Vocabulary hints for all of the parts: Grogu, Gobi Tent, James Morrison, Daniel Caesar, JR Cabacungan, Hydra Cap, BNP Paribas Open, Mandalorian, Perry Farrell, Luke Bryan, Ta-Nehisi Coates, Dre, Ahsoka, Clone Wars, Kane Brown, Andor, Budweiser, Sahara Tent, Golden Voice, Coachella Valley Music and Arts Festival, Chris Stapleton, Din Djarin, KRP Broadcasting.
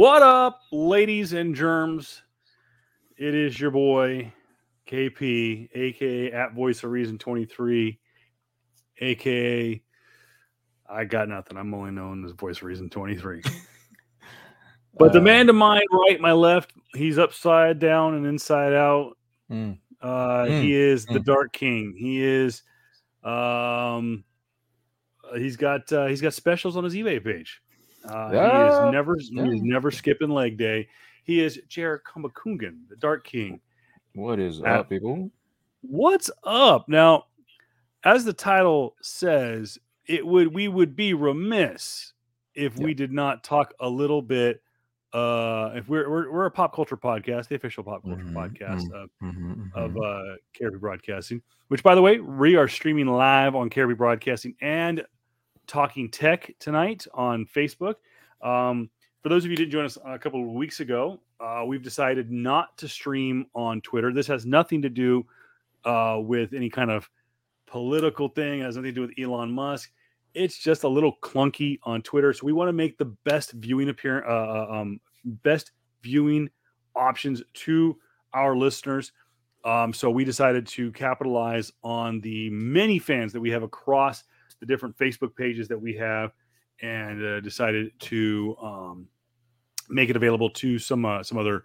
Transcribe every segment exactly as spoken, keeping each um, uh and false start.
What up, ladies and germs? It is your boy, K P, a k a at Voice of Reason twenty-three, a k a I got nothing. I'm only known as Voice of Reason twenty-three. But uh, the man to my right, my left, he's upside down and inside out. Mm, uh, mm, he is mm. the Dark King. He is... Um, he's got uh, he's got specials on his eBay page. Uh, yeah. He is never yeah. he is never skipping leg day. He is J R Cabacungan, the Dark King. What is uh, up, people? What's up? Now, as the title says, it would we would be remiss if yeah. we did not talk a little bit. Uh, if we're, we're we're a pop culture podcast, the official pop culture mm-hmm, podcast mm-hmm, of mm-hmm, of uh, Caribbean Broadcasting, which, by the way, we are streaming live on Caribbean Broadcasting and Talking Tech tonight on Facebook. Um, for those of you who didn't join us a couple of weeks ago, uh, we've decided not to stream on Twitter. This has nothing to do uh, with any kind of political thing. It has nothing to do with Elon Musk. It's just a little clunky on Twitter, so we want to make the best viewing appear, uh, um, best viewing options to our listeners. Um, so we decided to capitalize on the many fans that we have across the different Facebook pages that we have, and uh, decided to um, make it available to some uh, some other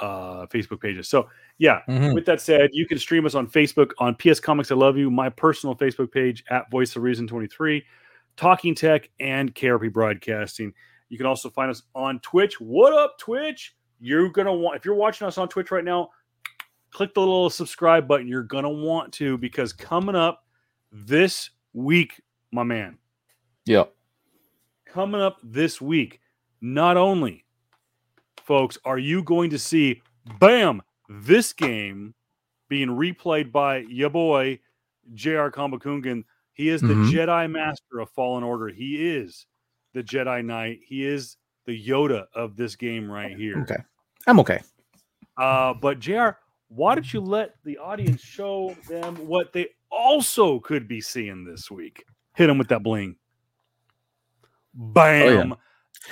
uh, Facebook pages. So yeah, mm-hmm. with that said, you can stream us on Facebook, on P S Comics I Love You, my personal Facebook page at Voice of Reason twenty-three, Talking Tech, and K R P Broadcasting. You can also find us on Twitch. What up, Twitch? You're gonna want if you're watching us on Twitch right now, click the little subscribe button. You're gonna want to, because coming up this week, my man. Yeah. Coming up this week, not only, folks, are you going to see bam this game being replayed by your boy J R Cabacungan. He is the mm-hmm. Jedi Master of Fallen Order. He is the Jedi Knight. He is the Yoda of this game right here. Okay, I'm okay. Uh, but J R, why don't you let the audience show them what they also could be seeing this week? Hit them with that bling. Bam. Oh,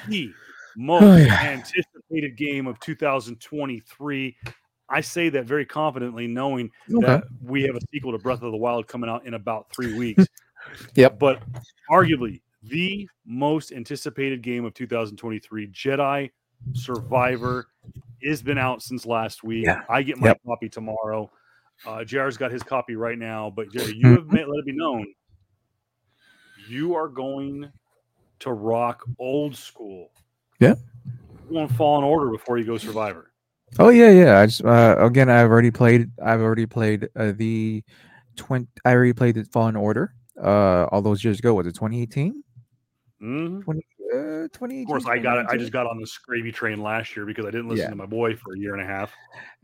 yeah. The most oh, yeah. anticipated game of two thousand twenty-three. I say that very confidently, knowing okay. that we have a sequel to Breath of the Wild coming out in about three weeks. Yep. But arguably the most anticipated game of two thousand twenty-three, Jedi Survivor, has been out since last week. Yeah. I get my yep. copy tomorrow. Uh, J R's got his copy right now, but J R, you have made, let it be known, you are going to rock old school. Yeah. You want to fall in order before you go Survivor. Oh yeah, yeah. I just uh, again, I've already played. I've already played uh, the twenty. I already played the Fallen Order. Uh, all those years ago, was it twenty eighteen? Mm-hmm. twenty, uh, twenty eighteen. Of course, I got it. I just got on the gravy train last year because I didn't listen yeah. to my boy for a year and a half.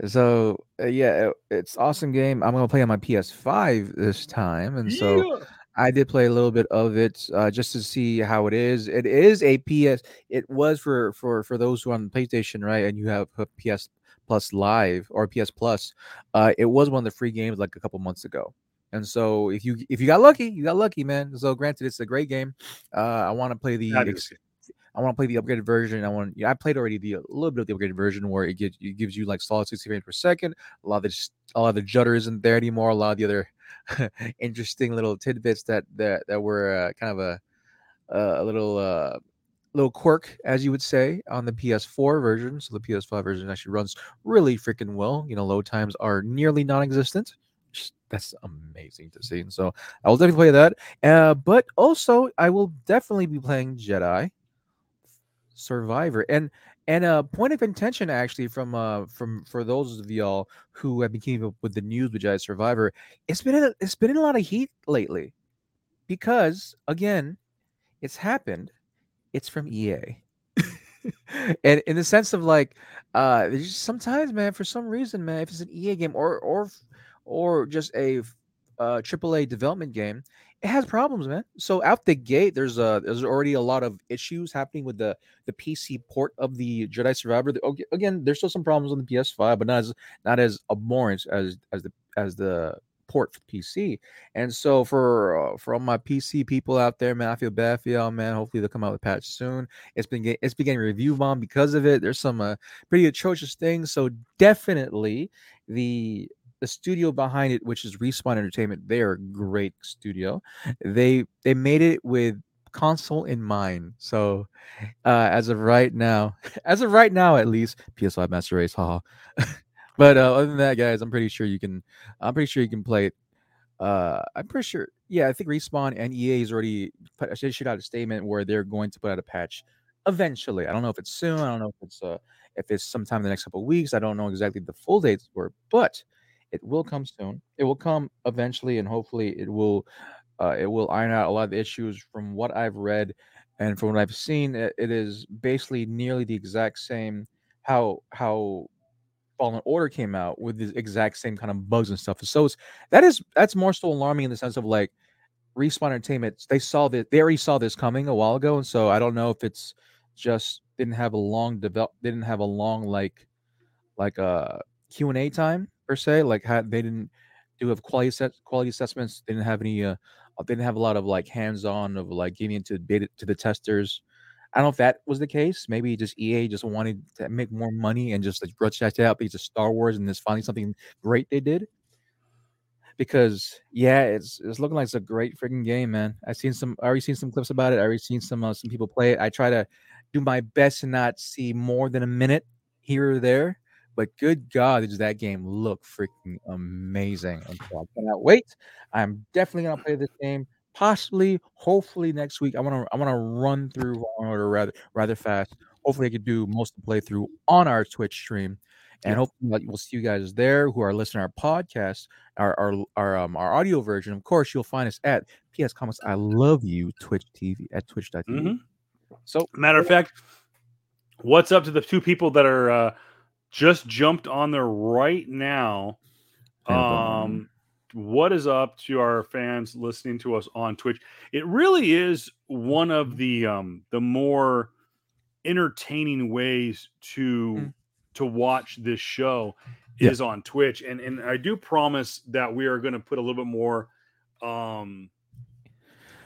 So uh, yeah, it, it's awesome game. I'm gonna play on my P S five this time, and yeah. so I did play a little bit of it uh, just to see how it is. It is a P S. It was for for for those who are on PlayStation, right? And you have a P S Plus Live or P S Plus. Uh, it was one of the free games like a couple months ago. And so if you if you got lucky, you got lucky, man. So granted, it's a great game. Uh, I want to play the ex- I want to play the upgraded version. I want yeah, I played already the a little bit of the upgraded version where it gives it gives you like solid sixty frames per second. A lot of the a lot of the judder isn't there anymore. A lot of the other interesting little tidbits that that that were uh, kind of a uh, a little uh, little quirk, as you would say, on the P S four version. So the P S five version actually runs really freaking well. You know, load times are nearly non-existent. That's amazing to see. And so I will definitely play that. Uh, but also, I will definitely be playing Jedi Survivor. And and a point of contention, actually, from uh from for those of y'all who have been keeping up with the news with Jedi Survivor, it's been a, it's been in a lot of heat lately because again, it's happened. It's from E A, and in the sense of like, uh, just sometimes, man, for some reason, man, if it's an E A game or or or just a uh, triple A development game, it has problems, man. So out the gate, there's a there's already a lot of issues happening with the, the P C port of the Jedi Survivor. The, again, there's still some problems on the P S five, but not as not as abhorrent as as the as the port for P C. And so for uh, for all my P C people out there, man, I feel bad for y'all, man. Hopefully they'll come out with a patch soon. It's been get, it's been getting review bombed because of it. There's some uh, pretty atrocious things. So definitely the the studio behind it, which is Respawn Entertainment, they're a great studio. They they made it with console in mind. So uh, as of right now, as of right now at least, P S five Master Race, haha. But uh, other than that, guys, I'm pretty sure you can. I'm pretty sure you can play it. Uh, I'm pretty sure. Yeah, I think Respawn and E A has already put, issued out a statement where they're going to put out a patch eventually. I don't know if it's soon. I don't know if it's uh, if it's sometime in the next couple of weeks. I don't know exactly the full dates for it, but it will come soon. It will come eventually, and hopefully, it will uh, it will iron out a lot of the issues. From what I've read and from what I've seen, it, it is basically nearly the exact same. How how. Fallen Order came out with the exact same kind of bugs and stuff. So it's, that is that's more so alarming in the sense of like Respawn Entertainment. They saw that they already saw this coming a while ago, and so I don't know if it's just didn't have a long develop, didn't have a long like like a Q and A time per se. Like how they didn't do have quality set, quality assessments. They didn't have any. Uh, they didn't have a lot of like hands on of like giving it to data to the testers. I don't know if that was the case. Maybe just E A just wanted to make more money and just like rush that out because of Star Wars, and there's finally something great they did. Because yeah, it's it's looking like it's a great freaking game, man. I've seen some, I already seen some clips about it. I already seen some uh, some people play it. I try to do my best to not see more than a minute here or there. But good God, does that game look freaking amazing? And so I cannot wait. I'm definitely gonna play this game. Possibly, hopefully next week. I want to I want to run through Fallen Order rather rather fast. Hopefully, I could do most of the playthrough on our Twitch stream, and yeah. Hopefully we'll see you guys there who are listening to our podcast, our our our, um, our audio version. Of course, you'll find us at P S Comics. I love you, Twitch T V at twitch dot t v. Mm-hmm. So, matter of fact, what's up to the two people that are uh, just jumped on there right now? Um. What is up to our fans listening to us on Twitch? It really is one of the um, the more entertaining ways to mm. to watch this show yeah. is on Twitch, and and I do promise that we are going to put a little bit more um,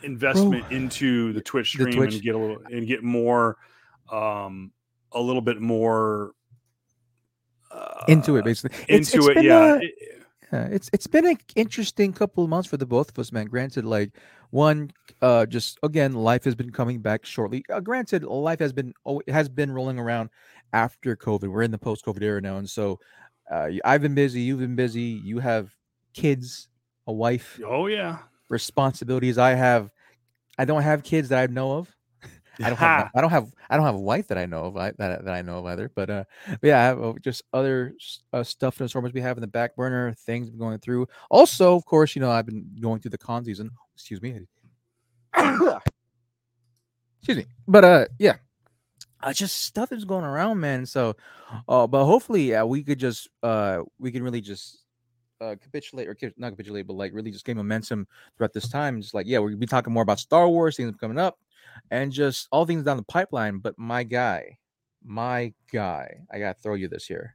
investment oh. into the Twitch stream the Twitch. and get a little and get more um, a little bit more uh, into it, basically. Into it's, it's it, yeah. A... It, Yeah, it's it's been an interesting couple of months for the both of us, man. Granted, like one, uh, just again, life has been coming back shortly. Uh, granted, life has been oh, it has been rolling around after COVID. We're in the post-COVID era now, and so uh, I've been busy. You've been busy. You have kids, a wife. Oh yeah, responsibilities. I have. I don't have kids that I know of. I don't have I don't have I don't have a wife that I know of I, that that I know of either. But uh, but yeah, I have uh, just other uh, stuff and storms we have in the back burner. Things going through. Also, of course, you know I've been going through the con season. Excuse me. Excuse me. But uh, yeah, uh, just stuff is going around, man. So, uh, but hopefully, uh, we could just uh, we can really just. Uh, capitulate or not capitulate, but like really just gain momentum throughout this time. Just like, yeah, we'll be talking more about Star Wars, things coming up, and just all things down the pipeline. But my guy, my guy, I gotta throw you this here.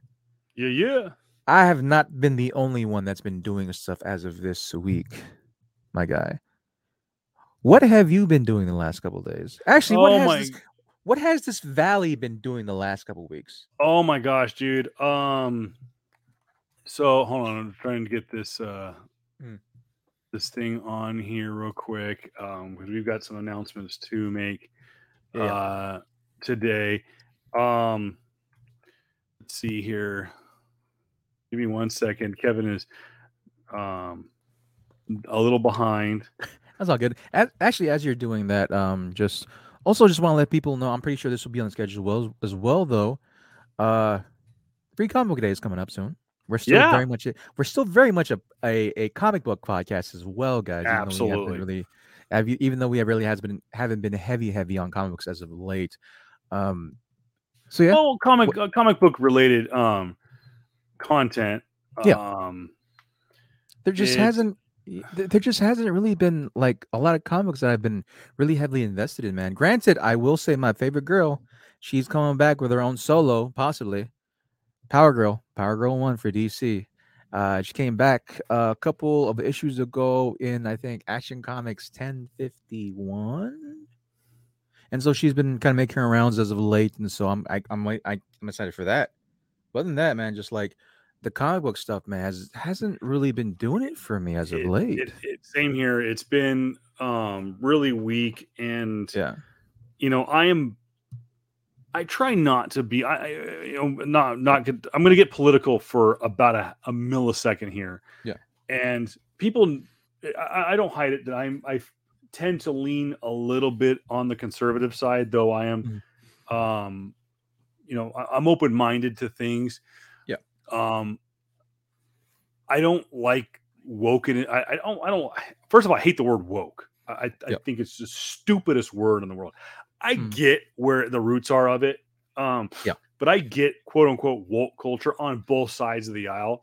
Yeah, yeah. I have not been the only one that's been doing stuff as of this week, my guy. What have you been doing the last couple of days? Actually, what oh has my... this, what has this valley been doing the last couple of weeks? Oh my gosh, dude. Um. So hold on, I'm trying to get this uh, mm. this thing on here real quick um, because we've got some announcements to make yeah. uh, today. Um, let's see here. Give me one second. Kevin is um, a little behind. That's all good. As, actually, as you're doing that, um, just also just want to let people know. I'm pretty sure this will be on the schedule as, as well, though. Uh, Free Comic Book Day is coming up soon. We're still yeah. very much a, we're still very much a, a, a comic book podcast as well, guys. Even Absolutely. Though we really, have you, even though we have really has been haven't been heavy heavy on comic books as of late. Um, so yeah, oh, comic what, uh, comic book related um, content. Yeah, um, there just it, hasn't there just hasn't really been like a lot of comics that I've been really heavily invested in, man. Granted, I will say my favorite girl, she's coming back with her own solo, possibly. Power Girl, Power Girl one for D C. Uh, she came back a couple of issues ago in, I think, Action Comics ten fifty-one. And so she's been kind of making her rounds as of late. And so I'm I, I'm I, I'm excited for that. But other than that, man, just like the comic book stuff, man, has, hasn't really been doing it for me as of it, late. It, it, same here. It's been um, really weak. And, yeah. you know, I am. I try not to be, I, you know, not, not good. I'm going to get political for about a, a millisecond here. Yeah. And people, I, I don't hide it that I'm, I tend to lean a little bit on the conservative side, though I am, mm-hmm. um, you know, I, I'm open-minded to things. Yeah. Um, I don't like woke. And I, I don't, I don't, first of all, I hate the word woke. I, I yeah. think it's the stupidest word in the world. I hmm. get where the roots are of it. Um, yeah. But I get quote unquote woke culture on both sides of the aisle.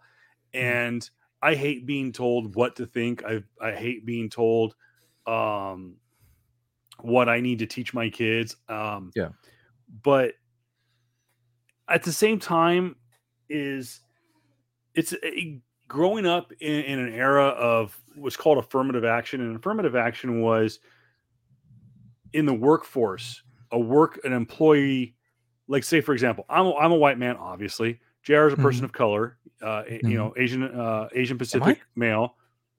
And hmm. I hate being told what to think. I I hate being told um, what I need to teach my kids. Um, yeah. But at the same time is it's a, growing up in, in an era of what's called affirmative action. And affirmative action was, in the workforce, a work, an employee, like say, for example, I'm a, I'm a white man, obviously. J R is a person mm-hmm. of color, uh, mm-hmm. you know, Asian, uh, Asian Pacific male.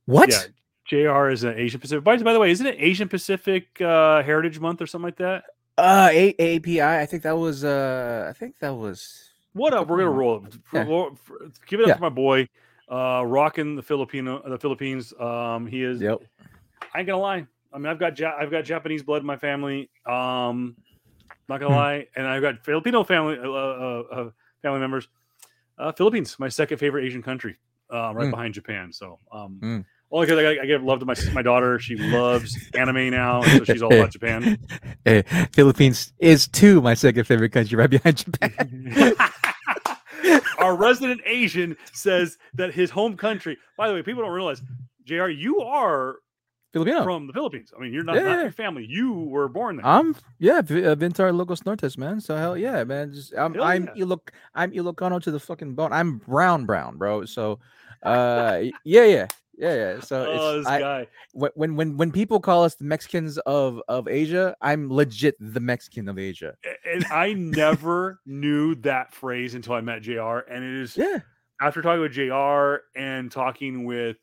What? Yeah, J R is an Asian Pacific. By, by the way, isn't it Asian Pacific uh, Heritage Month or something like that? Uh, A A P I. I think that was. Uh, I think that was. What up? We're gonna roll. Yeah. For, for, for, give it up yeah. for my boy, uh, rocking the Filipino, the Philippines. Um, he is. Yep. I ain't gonna lie. I mean, I've got ja- I've got Japanese blood in my family. Um, not gonna lie, and I've got Filipino family uh, uh, family members. Uh, Philippines, my second favorite Asian country, uh, right mm. behind Japan. So, um, mm. only because I, I give love to my my daughter. She loves anime now, so she's all about Japan. Hey, Philippines is too my second favorite country, right behind Japan. Our resident Asian says that his home country. By the way, people don't realize, J R, you are. Filipino. From the Philippines. I mean, you're not, yeah. not your family. You were born there. I'm yeah, Vintar Logos Nortes, man. So hell yeah, man. Just I'm hell I'm yeah. Iloc- I'm Ilocano to the fucking bone. I'm brown, brown, bro. So, uh, yeah, yeah, yeah, yeah. So oh, it's this I, guy. When when when people call us the Mexicans of, of Asia, I'm legit the Mexican of Asia. And I never knew that phrase until I met J R. And it is yeah. after talking with J R and talking with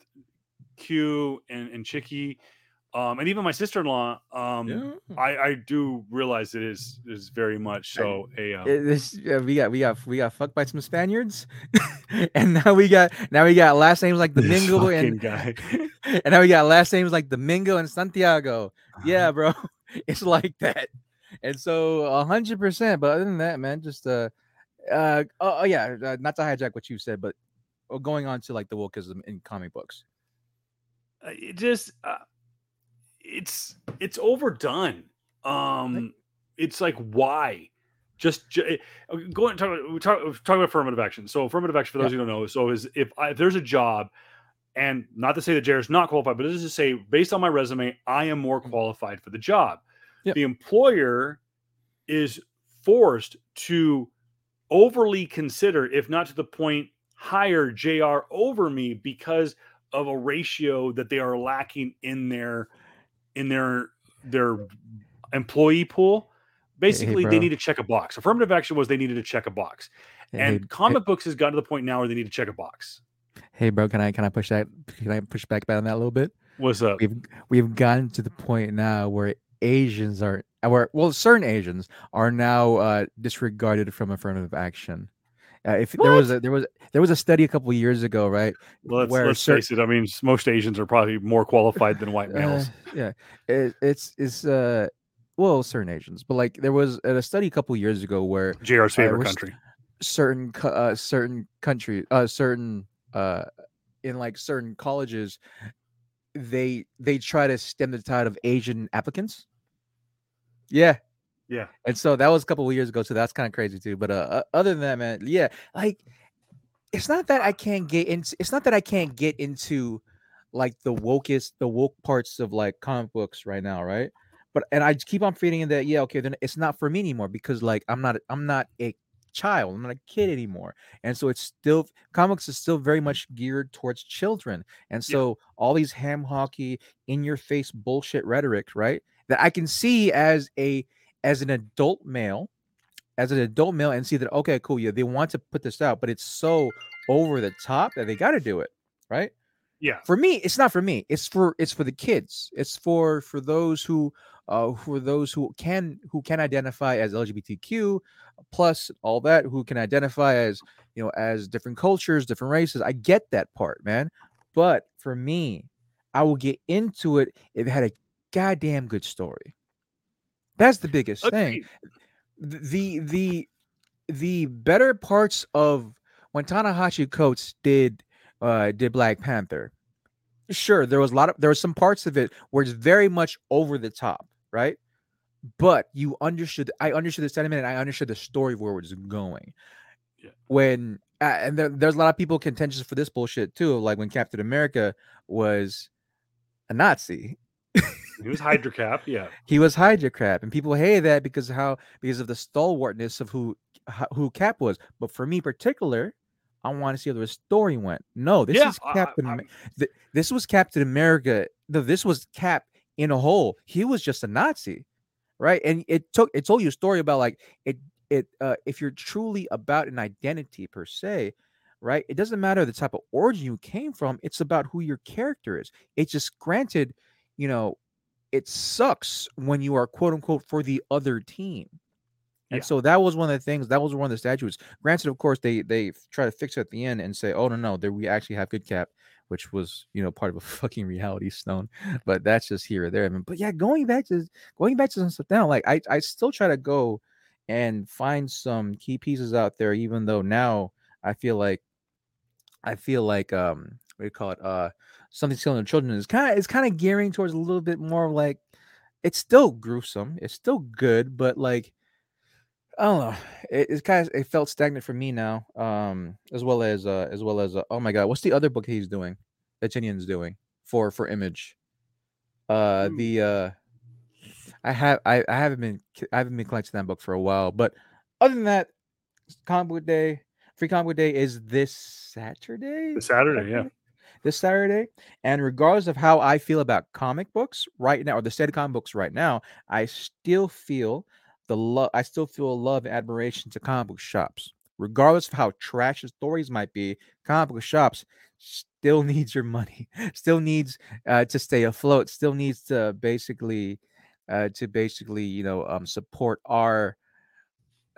Q and, and Chicky, um, and even my sister-in-law, um, yeah. I, I do realize it is is very much so a. Um... It is, uh, we got we got we got fucked by some Spaniards, and now we got now we got last names like Domingo and guy. and now we got last names like Domingo and Santiago. Yeah, bro, it's like that, and so a hundred percent. But other than that, man, just uh, uh oh, oh yeah, uh, not to hijack what you said, but going on to like the wokeism in comic books. It just, uh, it's, it's overdone. Um, it's like, why just, ju- go and talk about, we talk, we talk about affirmative action. So affirmative action, for those yeah. who don't know, so is if I, if there's a job, and not to say that J R is not qualified, but just to say, based on my resume, I am more qualified for the job. Yep. The employer is forced to overly consider, if not to the point, hire J R over me because of a ratio that they are lacking in their, in their, their employee pool. Basically, hey, they need to check a box. Affirmative action was they needed to check a box, hey, and hey, comic hey, books has gotten to the point now where they need to check a box. Hey, bro, can I, can I push that? Can I push back on that a little bit? What's up? We've, we've gotten to the point now where Asians are, where, well, certain Asians are now uh, disregarded from affirmative action. Uh, if what? there was a there was there was a study a couple of years ago, right? Let's, where let's certain, face it. I mean, most Asians are probably more qualified than white males. Uh, yeah, it, it's it's uh, well, certain Asians, but like there was a study a couple of years ago where J R's favorite uh, country, certain uh, certain country, uh, certain uh, in like certain colleges, they they try to stem the tide of Asian applicants. Yeah. Yeah, and so that was a couple of years ago, so that's kind of crazy too. But uh, other than that, man, yeah, like it's not that I can't get into. It's not that I can't get into like the wokest, the woke parts of like comic books right now, right? But and I keep on feeling that, yeah, okay, then it's not for me anymore because like I'm not, I'm not a child. I'm not a kid anymore. And so it's still, comics is still very much geared towards children. And so yeah. all these ham hockey, in your face bullshit rhetoric, right? That I can see as a, as an adult male, as an adult male and see that, okay, cool. Yeah. They want to put this out, but it's so over the top that they got to do it. Right. Yeah. For me, it's not for me. It's for, it's for the kids. It's for, for those who, uh, for those who can, who can identify as L G B T Q plus all that, who can identify as, you know, as different cultures, different races. I get that part, man. But for me, I will get into it if it had a goddamn good story. That's the biggest okay. thing. The, the, the better parts of when Ta-Nehisi Coates did, uh, did Black Panther. Sure. There was a lot of, there were some parts of it where it's very much over the top. Right. But you understood, I understood the sentiment and I understood the story of where it was going yeah. when, uh, and there, there's a lot of people contentious for this bullshit too. Like when Captain America was a Nazi, he was Hydra Cap, yeah. He was Hydra Cap, and people hate that because of how because of the stalwartness of who who Cap was. But for me, particular, I want to see how the story went. No, this yeah, is Captain. I, I, th- this was Captain America. The, this was Cap in a hole. He was just a Nazi, right? And it took it told you a story about like it it uh, if you're truly about an identity per se. Right. It doesn't matter the type of origin you came from. It's about who your character is. It's just granted, you know, it sucks when you are quote unquote for the other team. And yeah. so that was one of the things that was one of the statutes. Granted, of course, they they try to fix it at the end and say, oh, no, no, there we actually have good Cap, which was, you know, part of a fucking reality stone. But that's just here or there. I mean, but yeah, going back to going back to some stuff now, like I, I still try to go and find some key pieces out there, even though now I feel like. I feel like um, what do you call it? Uh, something Stealing the Children is kind of it's kind of gearing towards a little bit more of like it's still gruesome, it's still good, but like I don't know, it, it's kind of it felt stagnant for me now. Um, as well as uh, as well as uh, oh my god, what's the other book he's doing? That Chinyan's doing for for Image. Uh, Ooh. the uh, I have I, I haven't been I haven't been collecting that book for a while, but other than that, Comic Book Day. Free Comic Book Day is this Saturday. This Saturday, yeah. This Saturday. And regardless of how I feel about comic books right now, or the state of comic books right now, I still feel the love. I still feel love and admiration to comic book shops. Regardless of how trash the stories might be, comic book shops still needs your money. Still needs uh, to stay afloat. Still needs to basically, uh, to basically, you know, um, support our.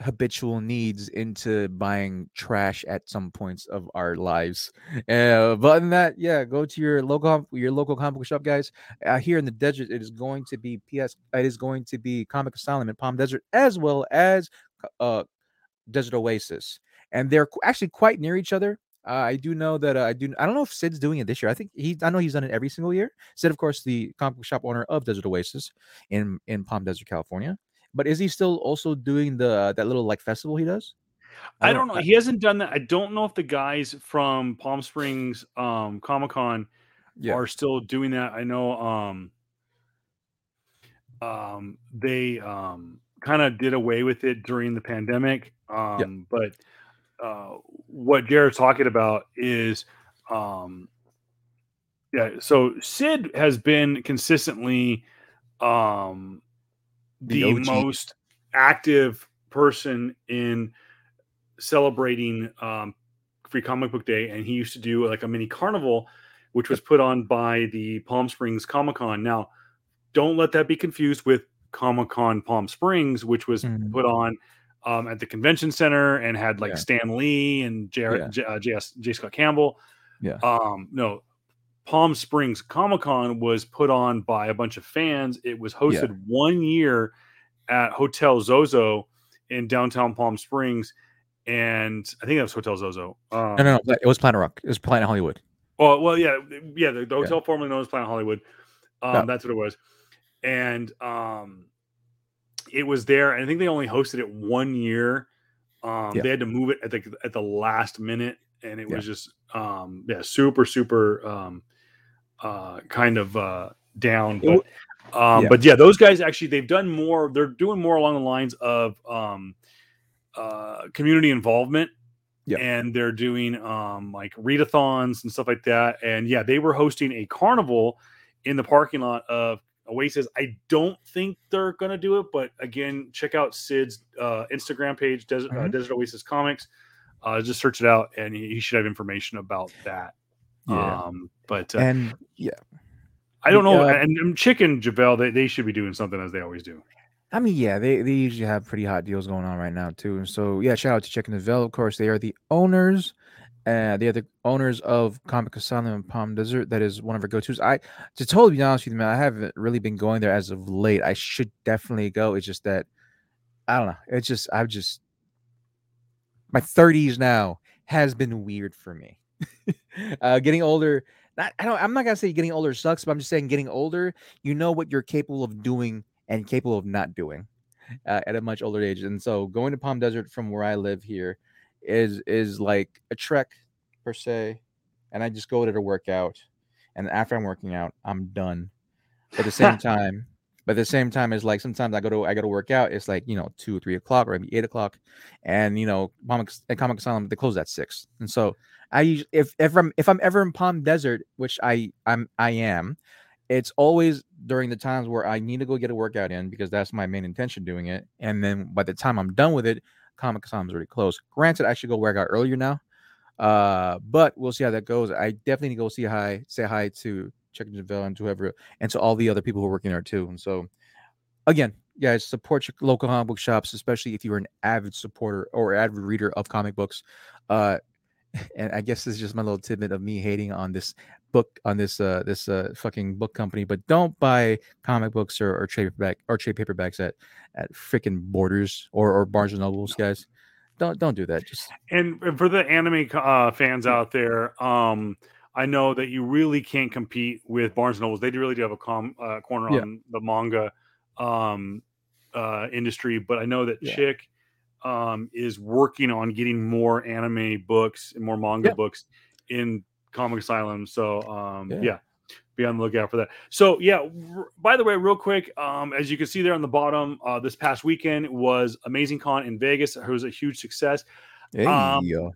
Habitual needs into buying trash at some points of our lives. Uh, but other than that, yeah, go to your local your local comic book shop, guys. Uh, here in the desert, it is going to be P S. It is going to be Comic Asylum in Palm Desert, as well as uh, Desert Oasis, and they're actually quite near each other. Uh, I do know that uh, I do. I don't know if Sid's doing it this year. I think he. I know he's done it every single year. Sid, of course, the comic book shop owner of Desert Oasis in in Palm Desert, California. But is he still also doing the that little like festival he does? I, I don't know. I, he hasn't done that. I don't know if the guys from Palm Springs um, Comic-Con yeah. are still doing that. I know um, um, they um, kind of did away with it during the pandemic. Um, yeah. But uh, what Jared's talking about is, um, yeah. so Sid has been consistently. Um, The, the most active person in celebrating um, Free Comic Book Day. And he used to do like a mini carnival, which was put on by the Palm Springs Comic-Con. Now, don't let that be confused with Comic-Con Palm Springs, which was mm-hmm. put on um, at the convention center and had like yeah. Stan Lee and J. Yeah. J, uh, J, J. Scott Campbell. Yeah. Um, no, Palm Springs Comic-Con was put on by a bunch of fans. It was hosted yeah. one year at Hotel Zozo in downtown Palm Springs. And I think that was Hotel Zozo. Um, no, no, no, it was Planet Rock. It was Planet Hollywood. Oh, well, yeah. Yeah. The, the hotel yeah. formerly known as Planet Hollywood. Um, no. That's what it was. And um, it was there. And I think they only hosted it one year. Um, yeah. They had to move it at the, at the last minute. And it yeah. was just, um, yeah, super, super, um, Uh, kind of uh, down, but, um, yeah. but yeah, those guys actually they've done more. They're doing more along the lines of um, uh, community involvement. Yeah. And they're doing um, like readathons and stuff like that. And yeah, they were hosting a carnival in the parking lot of Oasis. I don't think they're going to do it, but again, check out Sid's uh, Instagram page, Desert, mm-hmm. uh, Desert Oasis Comics. Uh, just search it out and he should have information about that. Yeah. Um, but uh, and yeah, I don't know. Uh, and, and Chicken Javel, they, they should be doing something as they always do. I mean, yeah, they, they usually have pretty hot deals going on right now, too. And so, yeah, shout out to Chicken Javel. Of course, they are the owners. Uh, they are the owners of Comic Asylum and Palm Desert. That is one of our go-tos. I, to totally be honest with you, man, I haven't really been going there as of late. I should definitely go. It's just that, I don't know. It's just, I've just, my thirties now has been weird for me. uh, getting older, not, I don't, I'm not going to say getting older sucks, but I'm just saying getting older, you know what you're capable of doing and capable of not doing uh, at a much older age. And so going to Palm Desert from where I live here is is like a trek per se. And I just go there to work out. And after I'm working out, I'm done. But at the same time, but at the same time, it's like sometimes I go to I go to work out. It's like, you know, two or three o'clock or maybe eight o'clock. And, you know, Comic, Comic Asylum, they close at six. And so I usually, if, if I'm if I'm ever in Palm Desert, which I I'm I am, it's always during the times where I need to go get a workout in because that's my main intention doing it. And then by the time I'm done with it, Comic Asylum is already closed. Granted, I should go work out earlier now, uh, but we'll see how that goes. I definitely need to go see hi, say hi to Chicken Javel and to whoever, and to all the other people who are working there too. And so, again, guys, support your local comic book shops, especially if you're an avid supporter or avid reader of comic books. Uh, and I guess this is just my little tidbit of me hating on this book on this uh this uh fucking book company, but don't buy comic books or, or trade paperback or trade paperbacks at at freaking Borders or, or Barnes and Nobles, guys. Don't don't do that. Just and for the anime uh, fans out there, um, I know that you really can't compete with Barnes and Nobles. They do really do have a com uh, corner yeah. on the manga um uh industry, but I know that yeah. Chick um is working on getting more anime books and more manga yeah. books in Comic Asylum. So um yeah. yeah be on the lookout for that. So yeah r- by the way, real quick, um as you can see there on the bottom, uh this past weekend was Amazing Con in Vegas. It was a huge success. Hey, um yo.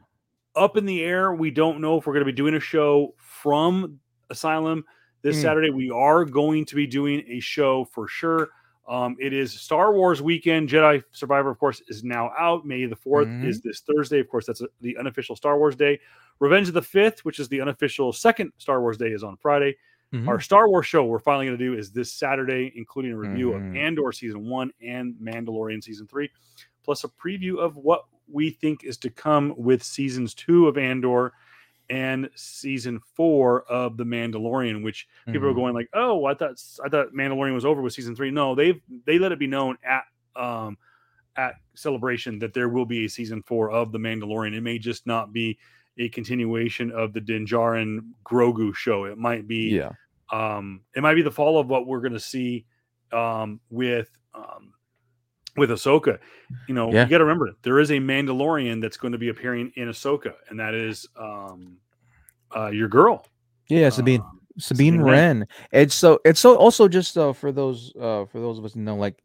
Up in the air, we don't know if we're going to be doing a show from Asylum this mm. Saturday. We are going to be doing a show for sure. Um it is Star Wars weekend. Jedi Survivor, of course, is now out. May the fourth mm. is this Thursday. Of course, that's a, the unofficial Star Wars day. Revenge of the Fifth, which is the unofficial second Star Wars day, is on Friday. Mm-hmm. Our Star Wars show we're finally going to do is this Saturday, including a review mm-hmm. of Andor Season one and Mandalorian Season three, plus a preview of what we think is to come with Seasons two of Andor and Season four of The Mandalorian, which mm-hmm. people are going like, oh, I thought I thought Mandalorian was over with Season three. No, they've they let it be known at... um at Celebration that there will be a Season four of The Mandalorian. It may just not be a continuation of the Din Djarin Grogu show. It might be, yeah. um, it might be the fall of what we're going to see, um, with, um, with Ahsoka. You know, yeah. you got to remember there is a Mandalorian that's going to be appearing in Ahsoka, and that is, um, uh, your girl. Yeah. Sabine, um, Sabine, Sabine Wren. Wren. It's so, it's so also just, uh, for those, uh, for those of us who know, like,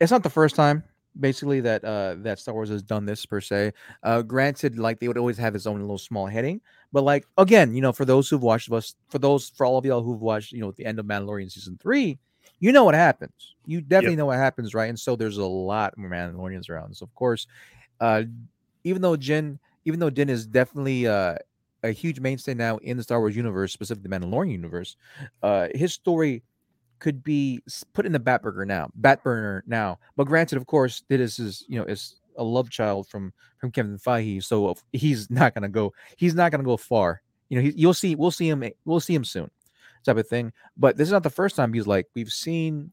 it's not the first time basically that uh that Star Wars has done this per se. Uh granted, like, they would always have his own little small heading, but like, again, you know, for those who've watched us for those for all of y'all who've watched, you know, at the end of Mandalorian Season three, you know what happens. You definitely yep. know what happens, right? And so there's a lot more Mandalorians around. So of course, uh even though Din even though Din is definitely uh a huge mainstay now in the Star Wars universe, specifically the Mandalorian universe, uh his story could be put in the back burner now, back burner now. But granted, of course, this is, you know, is a love child from from Kevin Feige, so he's not gonna go, he's not gonna go far. You know, he, you'll see, we'll see him, we'll see him soon, type of thing. But this is not the first time he's like, we've seen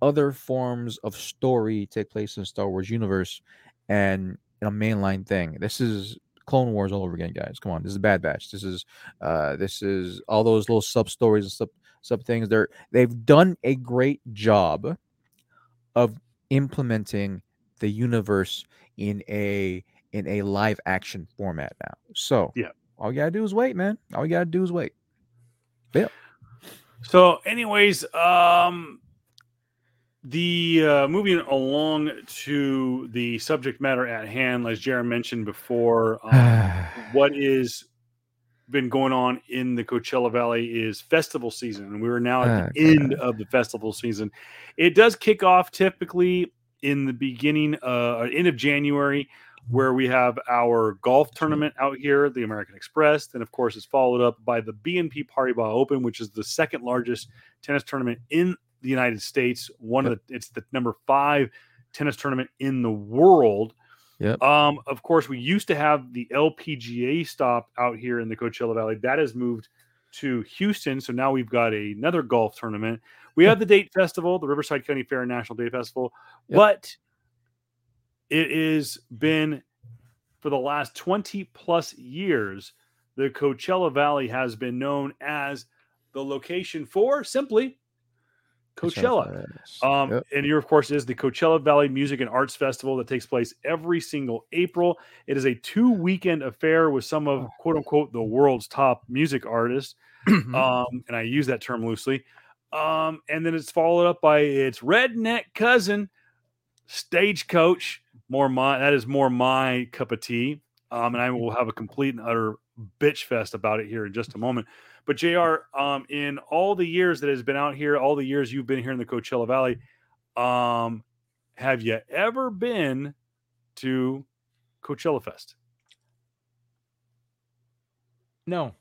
other forms of story take place in the Star Wars universe, and in a mainline thing. This is Clone Wars all over again, guys. Come on, this is Bad Batch. This is, uh, this is all those little sub stories and stuff. Some things they're they've done a great job of implementing the universe in a in a live action format now. So yeah, all you gotta do is wait, man. All you gotta do is wait. Yeah. So, anyways, um, The uh, moving along to the subject matter at hand, as Jaron mentioned before, um, what is been going on in the Coachella Valley is festival season, and we are now at the okay. end of the festival season. It does kick off typically in the beginning, uh, end of January, where we have our golf tournament out here, the American Express, and of course, it's followed up by the B N P Paribas Open, which is the second largest tennis tournament in the United States. One yep. of the, it's the number five tennis tournament in the world. Yep. Um, of course, we used to have the L P G A stop out here in the Coachella Valley. That has moved to Houston, so now we've got a, another golf tournament. We have the Date Festival, the Riverside County Fair and National Day Festival, yep. but it has been for the last twenty plus years, the Coachella Valley has been known as the location for simply Coachella. Um, yep. And here, of course, is the Coachella Valley Music and Arts Festival that takes place every single April. It is a two-weekend affair with some of, quote-unquote, the world's top music artists. um, and I use that term loosely. Um, and then it's followed up by its redneck cousin, Stagecoach. More my, that is more my cup of tea. Um, and I will have a complete and utter bitch fest about it here in just a moment. But J R, um, in all the years that has been out here, all the years you've been here in the Coachella Valley, um, have you ever been to Coachella Fest? No,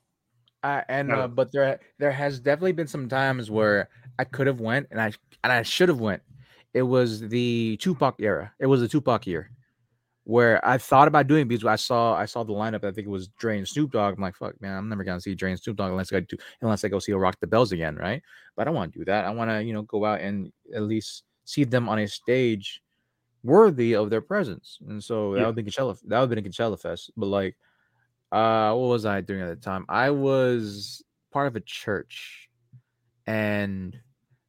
I, and no. Uh, but there there has definitely been some times where I could have went and I and I should have went. It was the Tupac era. It was the Tupac year where I thought about doing because I saw I saw the lineup. I think it was Dre and Snoop Dogg. I'm like, fuck, man, I'm never gonna see Dre and Snoop Dogg unless I do unless I go see a Rock the Bells again, right? But I don't want to do that. I want to, you know, go out and at least see them on a stage worthy of their presence. And so yeah. that would be Coachella. That would be a Coachella Fest. But like, uh, what was I doing at the time? I was part of a church, and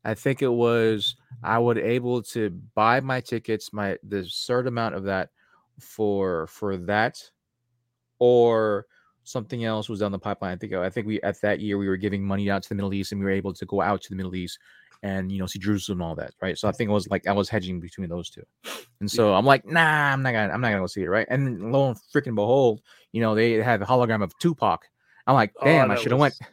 I think it was I would able to buy my tickets, my the certain amount of that. for for that or something else was down the pipeline. I think I think we at that year we were giving money out to the Middle East and we were able to go out to the Middle East and, you know, see Jerusalem and all that, right? So I think it was like I was hedging between those two. And so I'm like, nah, I'm not gonna I'm not gonna go see it, right? And lo and freaking behold, you know, they had a hologram of Tupac. I'm like, damn, oh, I should have was... went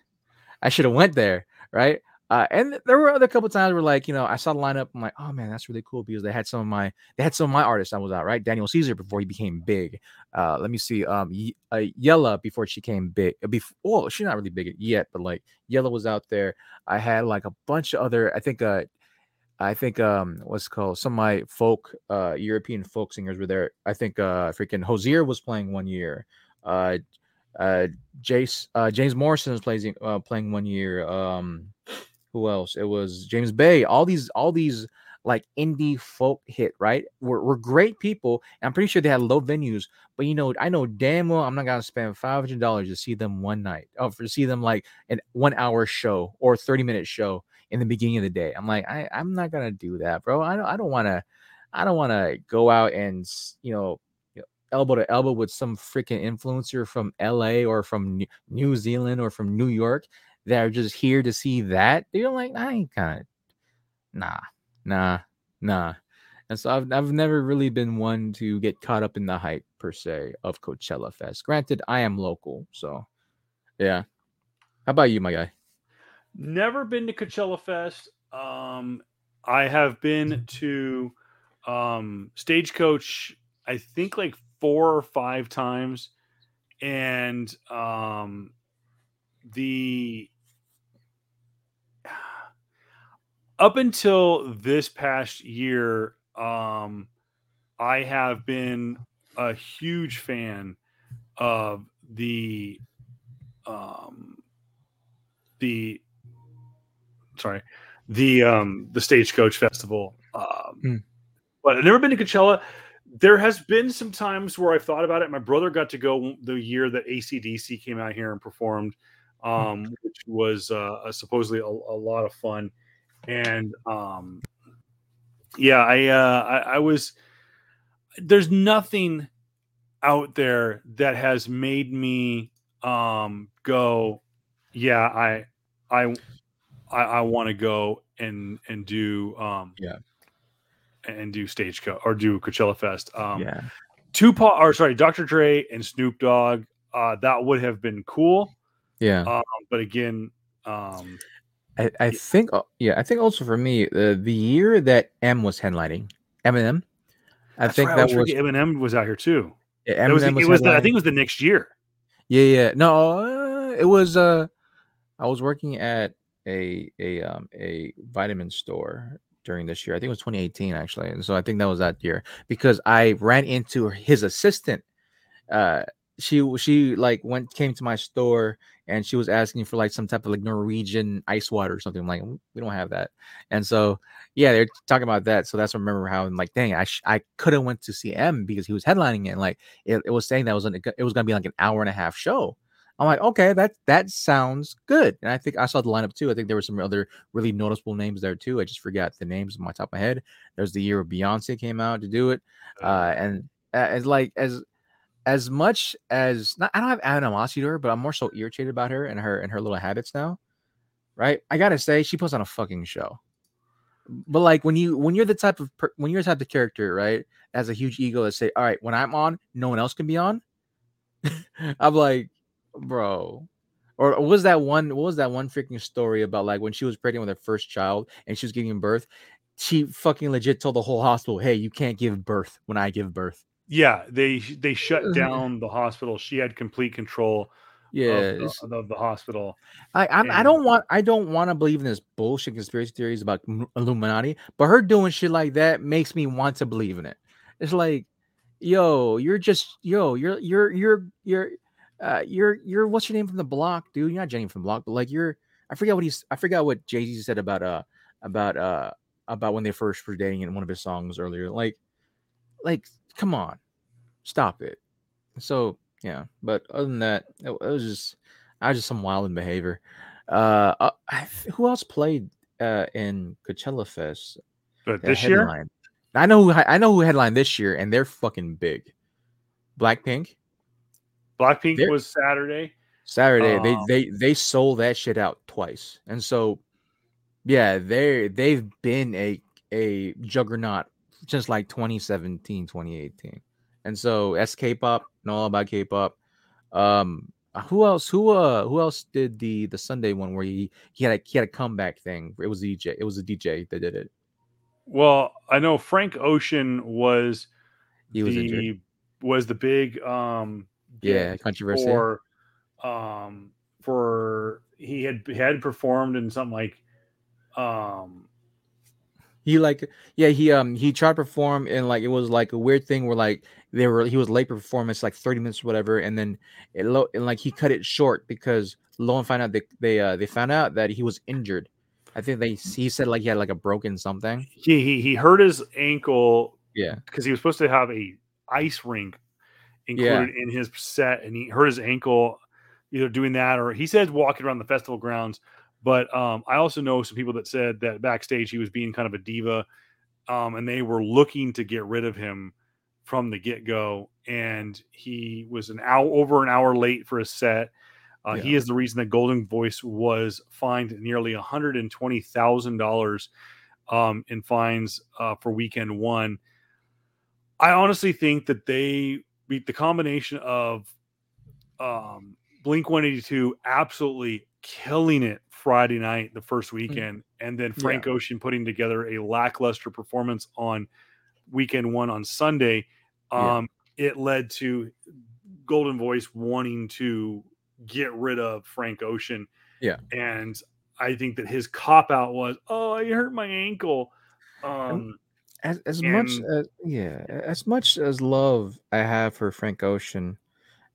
I should have went there, right? Uh, and there were other couple times where, like, you know, I saw the lineup. I'm like, oh man, that's really cool because they had some of my they had some of my artists. I was out right, Daniel Caesar before he became big. Uh, let me see, um, Ye- uh, Yella before she came big. Before well, she's not really big yet, but like Yella was out there. I had like a bunch of other. I think, uh, I think, um, what's it called some of my folk, uh, European folk singers were there. I think, uh, freaking Hozier was playing one year. Uh, uh, Jace, uh, James Morrison was playing uh, playing one year. Um. Who else? It was James Bay. All these, all these like indie folk hit, right? Were, were great people. And I'm pretty sure they had low venues, but you know, I know damn well I'm not gonna spend five hundred dollars to see them one night. Oh, for to see them like an one hour show or thirty minute show in the beginning of the day. I'm like, I, I'm not gonna do that, bro. I don't, I don't wanna, I don't wanna go out and you know. elbow to elbow with some freaking influencer from L A or from New Zealand or from New York that are just here to see that. You're like, I ain't kind of, nah, nah, nah. And so I've I've never really been one to get caught up in the hype per se of Coachella Fest. Granted, I am local, so yeah. How about you, my guy? Never been to Coachella Fest. Um, I have been to um Stagecoach, I think like four or five times, and um. The up until this past year, um, I have been a huge fan of the um, the sorry the um, the Stagecoach Festival, um, mm. but I've never been to Coachella. There has been some times where I've thought about it. My brother got to go the year that A C D C came out here and performed. Um, which was uh, a supposedly a, a lot of fun, and um, yeah, I, uh, I I was. There's nothing out there that has made me um, go, yeah, I I I, I want to go and and do um, yeah and do Stagecoach or do Coachella Fest. Um, yeah. Tupac, or sorry, Doctor Dre and Snoop Dogg. Uh, that would have been cool. Yeah. Um, but again, um, I, I yeah. think, yeah, I think also for me, uh, the year that M was headlining, Eminem. I That's think right. that I was, was Eminem was out here too. Yeah, Eminem was, it was, was the, I think it was the next year. Yeah, yeah. No, uh, it was. Uh, I was working at a a um, a vitamin store during this year. I think it was twenty eighteen actually, and so I think that was that year because I ran into his assistant. Uh, she she like went came to my store and she was asking for like some type of like Norwegian ice water or something. I'm like, we don't have that, and so yeah, they're talking about that. So that's I remember how I'm like, dang, I sh- I could have went to see M because he was headlining it. And like it, it was saying that was an, it was gonna be like an hour and a half show. I'm like, okay, that that sounds good. And I think I saw the lineup too. I think there were some other really noticeable names there too. I just forgot the names on my top of my head. There's the year Beyonce came out to do it, uh, and as like as as much as not, I don't have animosity to her, but I'm more so irritated about her and her and her little habits now. Right? I gotta say, she puts on a fucking show. But like when you when you're the type of per, when you're the type of character, right, that has a huge ego that say, all right, when I'm on, no one else can be on. I'm like. Bro, or was that one? What was that one freaking story about like when she was pregnant with her first child and she was giving birth? She fucking legit told the whole hospital, "Hey, you can't give birth when I give birth." Yeah, they they shut down the hospital. She had complete control. Yes, of the, of the hospital. I I'm, and, I don't want I don't want to believe in this bullshit conspiracy theories about Illuminati, but her doing shit like that makes me want to believe in it. It's like, yo, you're just yo, you're you're you're you're. Uh, you're you're what's your name from the block, dude? You're not Jenny from the block, but like you're I forgot what he's I forgot what Jay-Z said about uh about uh about when they first were dating in one of his songs earlier. Like, like come on, stop it. So yeah, but other than that, it, it was just I was just some wilding behavior. Uh, I, I, who else played uh in Coachella Fest? But this headline. year, I know who I know who headlined this year, and they're fucking big. Blackpink. Blackpink They're, was Saturday. Saturday, um, they they they sold that shit out twice, and so yeah, they they've been a a juggernaut since like twenty seventeen, twenty eighteen, and so that's K-pop. Know all about K-pop. Um, who else? Who uh? Who else did the the Sunday one where he he had a he had a comeback thing? It was the D J. It was the D J that did it. Well, I know Frank Ocean was he was the injured. was the big um. Yeah, controversy. For, um, for he had had performed in something like, um, he like yeah he um he tried to perform and like it was like a weird thing where like they were he was late for performance like thirty minutes or whatever and then it lo- and like he cut it short because lo and found out they they uh, they found out that he was injured. I think they he said like he had like a broken something. He he he hurt his ankle. Yeah, because he was supposed to have a ice rink included yeah. in his set, and he hurt his ankle either doing that or he said walking around the festival grounds. But um, I also know some people that said that backstage he was being kind of a diva, um, and they were looking to get rid of him from the get go. And he was an hour over an hour late for his set. Uh, yeah. He is the reason that Golden Voice was fined nearly one hundred twenty thousand dollars um, in fines uh, for weekend one. I honestly think that they. The combination of um, Blink one eighty-two absolutely killing it Friday night, the first weekend, and then Frank yeah. Ocean putting together a lackluster performance on weekend one on Sunday, um, yeah. it led to Golden Voice wanting to get rid of Frank Ocean. Yeah, and I think that his cop out was, "Oh, I hurt my ankle." Um, As as and, much as yeah, as much as love I have for Frank Ocean,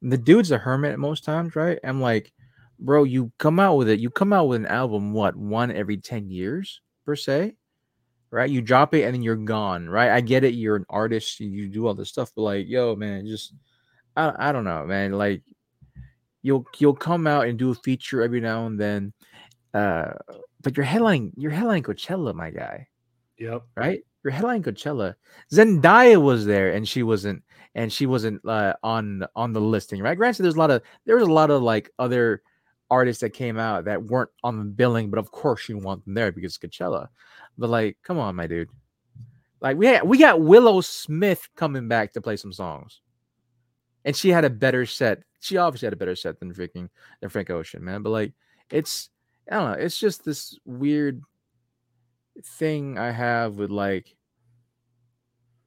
the dude's a hermit most times, right? I'm like, bro, you come out with it. You come out with an album, what, one every ten years per se, right? You drop it and then you're gone, right? I get it. You're an artist and you do all this stuff, but like, yo, man, just I I don't know, man. Like, you'll you'll come out and do a feature every now and then, uh, but you're headlining you're headlining Coachella, my guy. Yep. Right. Your headline Coachella. Zendaya was there, and she wasn't, and she wasn't uh, on on the listing, right? Granted, there's a lot of there was a lot of like other artists that came out that weren't on the billing, but of course you want them there because Coachella. But like, come on, my dude, Like we had, we got Willow Smith coming back to play some songs, and she had a better set. She obviously had a better set than freaking than Frank Ocean, man. But like, it's I don't know. It's just this weird thing I have with like,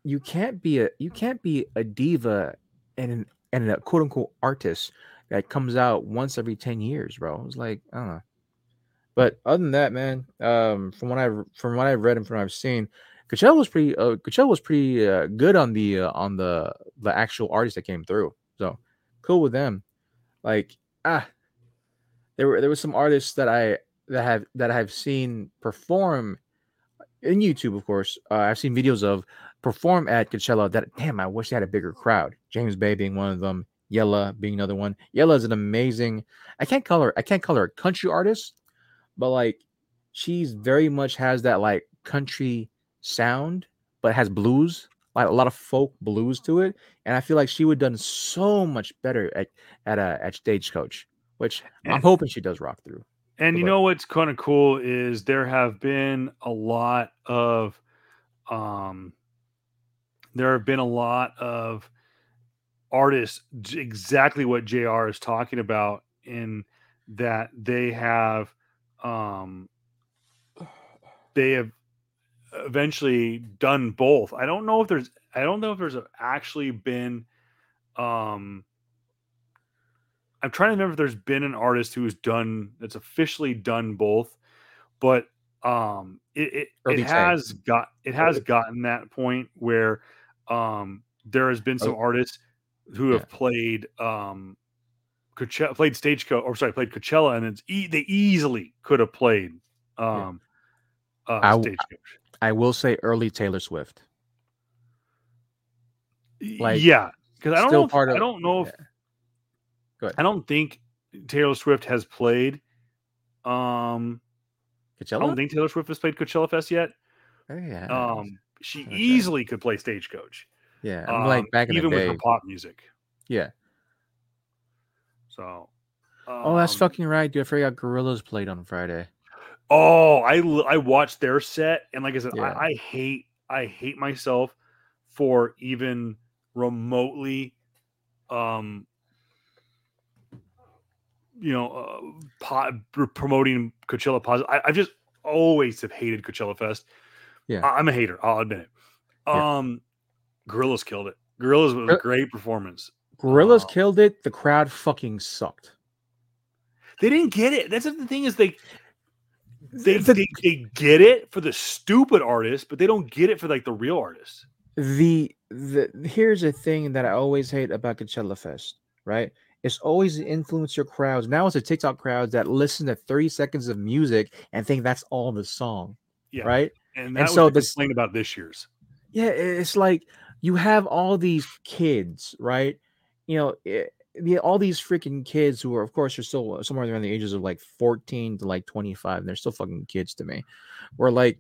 you can't be a you can't be a diva and an, and a quote unquote artist that comes out once every ten years, bro. It's like I don't know. But other than that, man, um, from what I from what I've read and from what I've seen. Coachella was pretty. Uh, Coachella was pretty uh, good on the uh, on the the actual artists that came through. So cool with them. Like ah, there were there were some artists that I that have that I've seen perform in YouTube. Of course, uh, I've seen videos of perform at Coachella. That damn, I wish they had a bigger crowd. James Bay being one of them. Yella being another one. Yella is an amazing. I can't call her. I can't call her a country artist, but like she's very much has that like country sound, but has blues, like a lot of folk blues to it, and I feel like she would have done so much better at at a at Stagecoach, which and, I'm hoping she does rock through. And but, you know what's kind of cool is there have been a lot of, um, there have been a lot of artists exactly what J R is talking about in that they have, um, they have. eventually done both. I don't know if there's I don't know if there's actually been um I'm trying to remember if there's been an artist who's done that's officially done both, but um it it, it has got it has gotten that point where um there has been some oh. artists who have yeah. played um Coachella, played Stagecoach or sorry played Coachella and it's e- they easily could have played um yeah. uh, I, Stagecoach. I will say early Taylor Swift. Like, yeah, because I don't know. If, part of, I don't know if. Yeah. Go ahead. I don't think Taylor Swift has played. Um, Coachella. I don't think Taylor Swift has played Coachella Fest yet. Oh, yeah. Um, she okay. easily could play Stagecoach. Yeah, I'm um, like back in even the day. With her pop music. Yeah. So. Um, oh, that's fucking right, dude! I forgot Gorillaz played on Friday. Oh, I, I watched their set, and like I said, yeah. I, I hate I hate myself for even remotely, um, you know, uh, pod, promoting Coachella. Positive. I, I just always have hated Coachella Fest. Yeah, I, I'm a hater. I'll admit it. Um, yeah. Gorillaz killed it. Gorillaz was a great performance. Gorillaz uh, killed it. The crowd fucking sucked. They didn't get it. That's the thing is they. They, the, they they get it for the stupid artists, but they don't get it for like the real artists. The the here's a thing that I always hate about Coachella Fest, right? It's always the influencer crowds. Now it's the TikTok crowds that listen to thirty seconds of music and think that's all the song, yeah. right? And that's so the thing about this year's. Yeah, it's like you have all these kids, right? You know. It, all these freaking kids who are, of course, are still somewhere around the ages of like fourteen to like twenty-five, and they're still fucking kids to me. Where like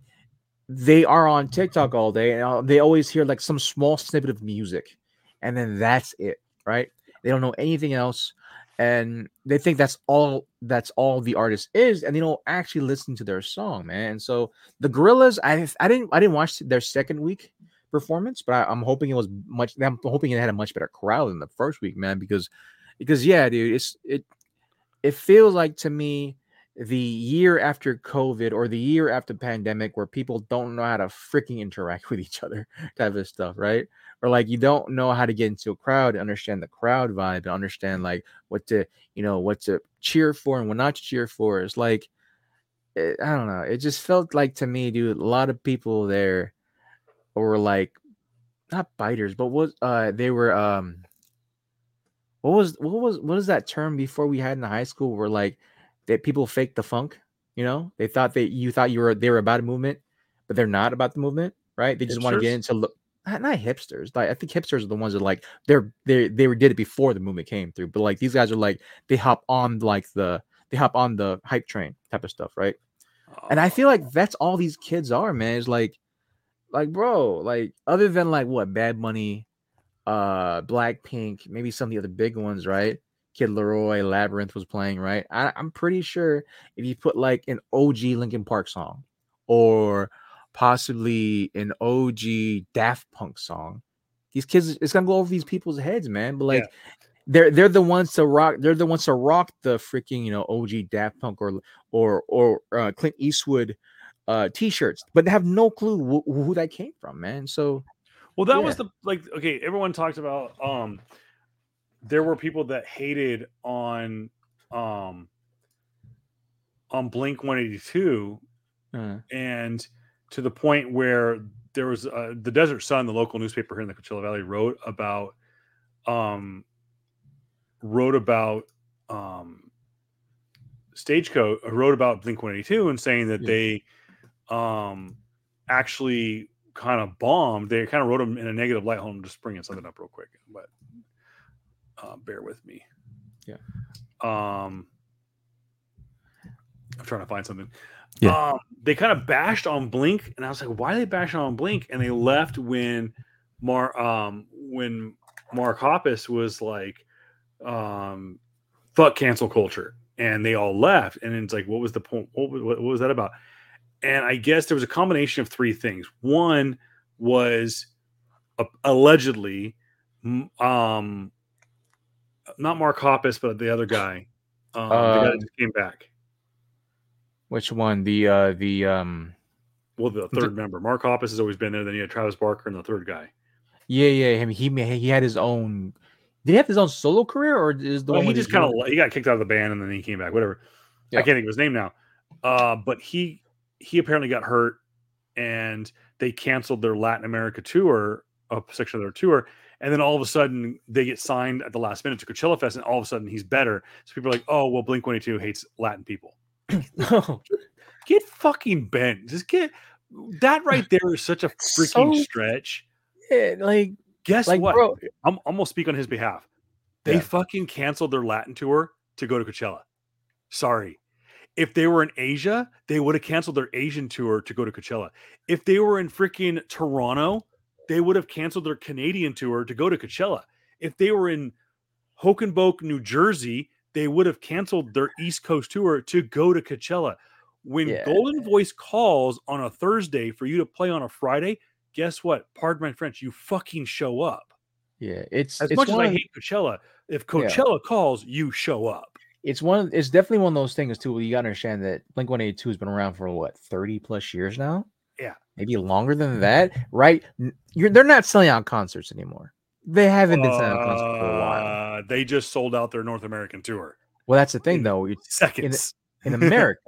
they are on TikTok all day, and they always hear like some small snippet of music, and then that's it, right? They don't know anything else, and they think that's all that's all the artist is, and they don't actually listen to their song, man. And so the Gorillaz, I I didn't I didn't watch their second week performance, but I, I'm hoping it was much. I'm hoping it had a much better crowd than the first week, man. Because, because yeah, dude, it's it. It feels like to me the year after COVID or the year after pandemic, where people don't know how to freaking interact with each other, type of stuff, right? Or like you don't know how to get into a crowd, understand the crowd vibe, and understand like what to, you know, what to cheer for and what not to cheer for. It's like, it, I don't know. It just felt like to me, dude, a lot of people there. Or like not biters, but what uh they were um what was what was what is that term before we had in high school where like that people faked the funk, you know? They thought that you thought you were they were about a movement, but they're not about the movement, right? They just hipsters? want to get into look not, not hipsters. Like I think hipsters are the ones that like they're they they were did it before the movement came through, but like these guys are like they hop on like the they hop on the hype train type of stuff, right? Oh. And I feel like that's all these kids are, man. It's like Like, bro, like, other than, like, what, Bad Bunny, uh, Blackpink, maybe some of the other big ones, right? Kid Leroy, Labyrinth was playing, right? I, I'm pretty sure if you put, like, an O G Linkin Park song or possibly an O G Daft Punk song, these kids, it's gonna go over these people's heads, man. But like, yeah. they're they're the ones to rock. They're the ones to rock the freaking, you know, O G Daft Punk or or or uh, Clint Eastwood uh, T-shirts, but they have no clue wh- who that came from, man. So, well, that yeah. was the like. Okay, everyone talked about. Um, there were people that hated on um, on Blink one eighty-two. Uh, and to the point where there was uh, the Desert Sun, the local newspaper here in the Coachella Valley, wrote about um wrote about um Stagecoach wrote about Blink one eighty-two and saying that yeah. they um actually kind of bombed. They kind of wrote them in a negative light. Hold on, I'm just bringing something up real quick, but uh, bear with me. Yeah. Um, I'm trying to find something. Yeah. Um, they kind of bashed on Blink, and I was like, "Why are they bashing on Blink?" And they left when Mar, um, when Mark Hoppus was like, um, "Fuck cancel culture," and they all left. And it's like, what was the point? What, what, what was that about? And I guess there was a combination of three things. One was uh, allegedly, um, not Mark Hoppus, but the other guy, um, uh, the guy that came back. Which one? The uh, the um, well, the third th- member. Mark Hoppus has always been there. Then you had Travis Barker and the third guy. Yeah, yeah. Him. He he had his own. Did he have his own solo career, or is the well, one he just kind of he got kicked out of the band and then he came back? Whatever. Yeah. I can't think of his name now. Uh, but he he apparently got hurt, and they canceled their Latin America tour, a section of their tour, and then all of a sudden they get signed at the last minute to Coachella Fest, and all of a sudden he's better. So people are like, "Oh, well, Blink one eighty-two hates Latin people." No, get fucking bent. Just get that right there is such a freaking so, stretch. Yeah, like, guess like, what? Bro. I'm, I'm gonna speak on his behalf. They yeah. fucking canceled their Latin tour to go to Coachella. Sorry, if they were in Asia, they would have canceled their Asian tour to go to Coachella. If they were in freaking Toronto, they would have canceled their Canadian tour to go to Coachella. If they were in Hokenboke, New Jersey, they would have canceled their East Coast tour to go to Coachella. When yeah. Golden Voice calls on a Thursday for you to play on a Friday, guess what? Pardon my French, you fucking show up. Yeah, it's as it's much as I of, hate Coachella. If Coachella yeah. calls, you show up. It's one. It's definitely one of those things too. You gotta understand that Blink one eighty-two has been around for what thirty plus years now. Yeah, maybe longer than that. Right? You're, they're not selling out concerts anymore. They haven't been selling out concerts for a while. They just sold out their North American tour. Well, that's the thing, though. It's seconds in, in America,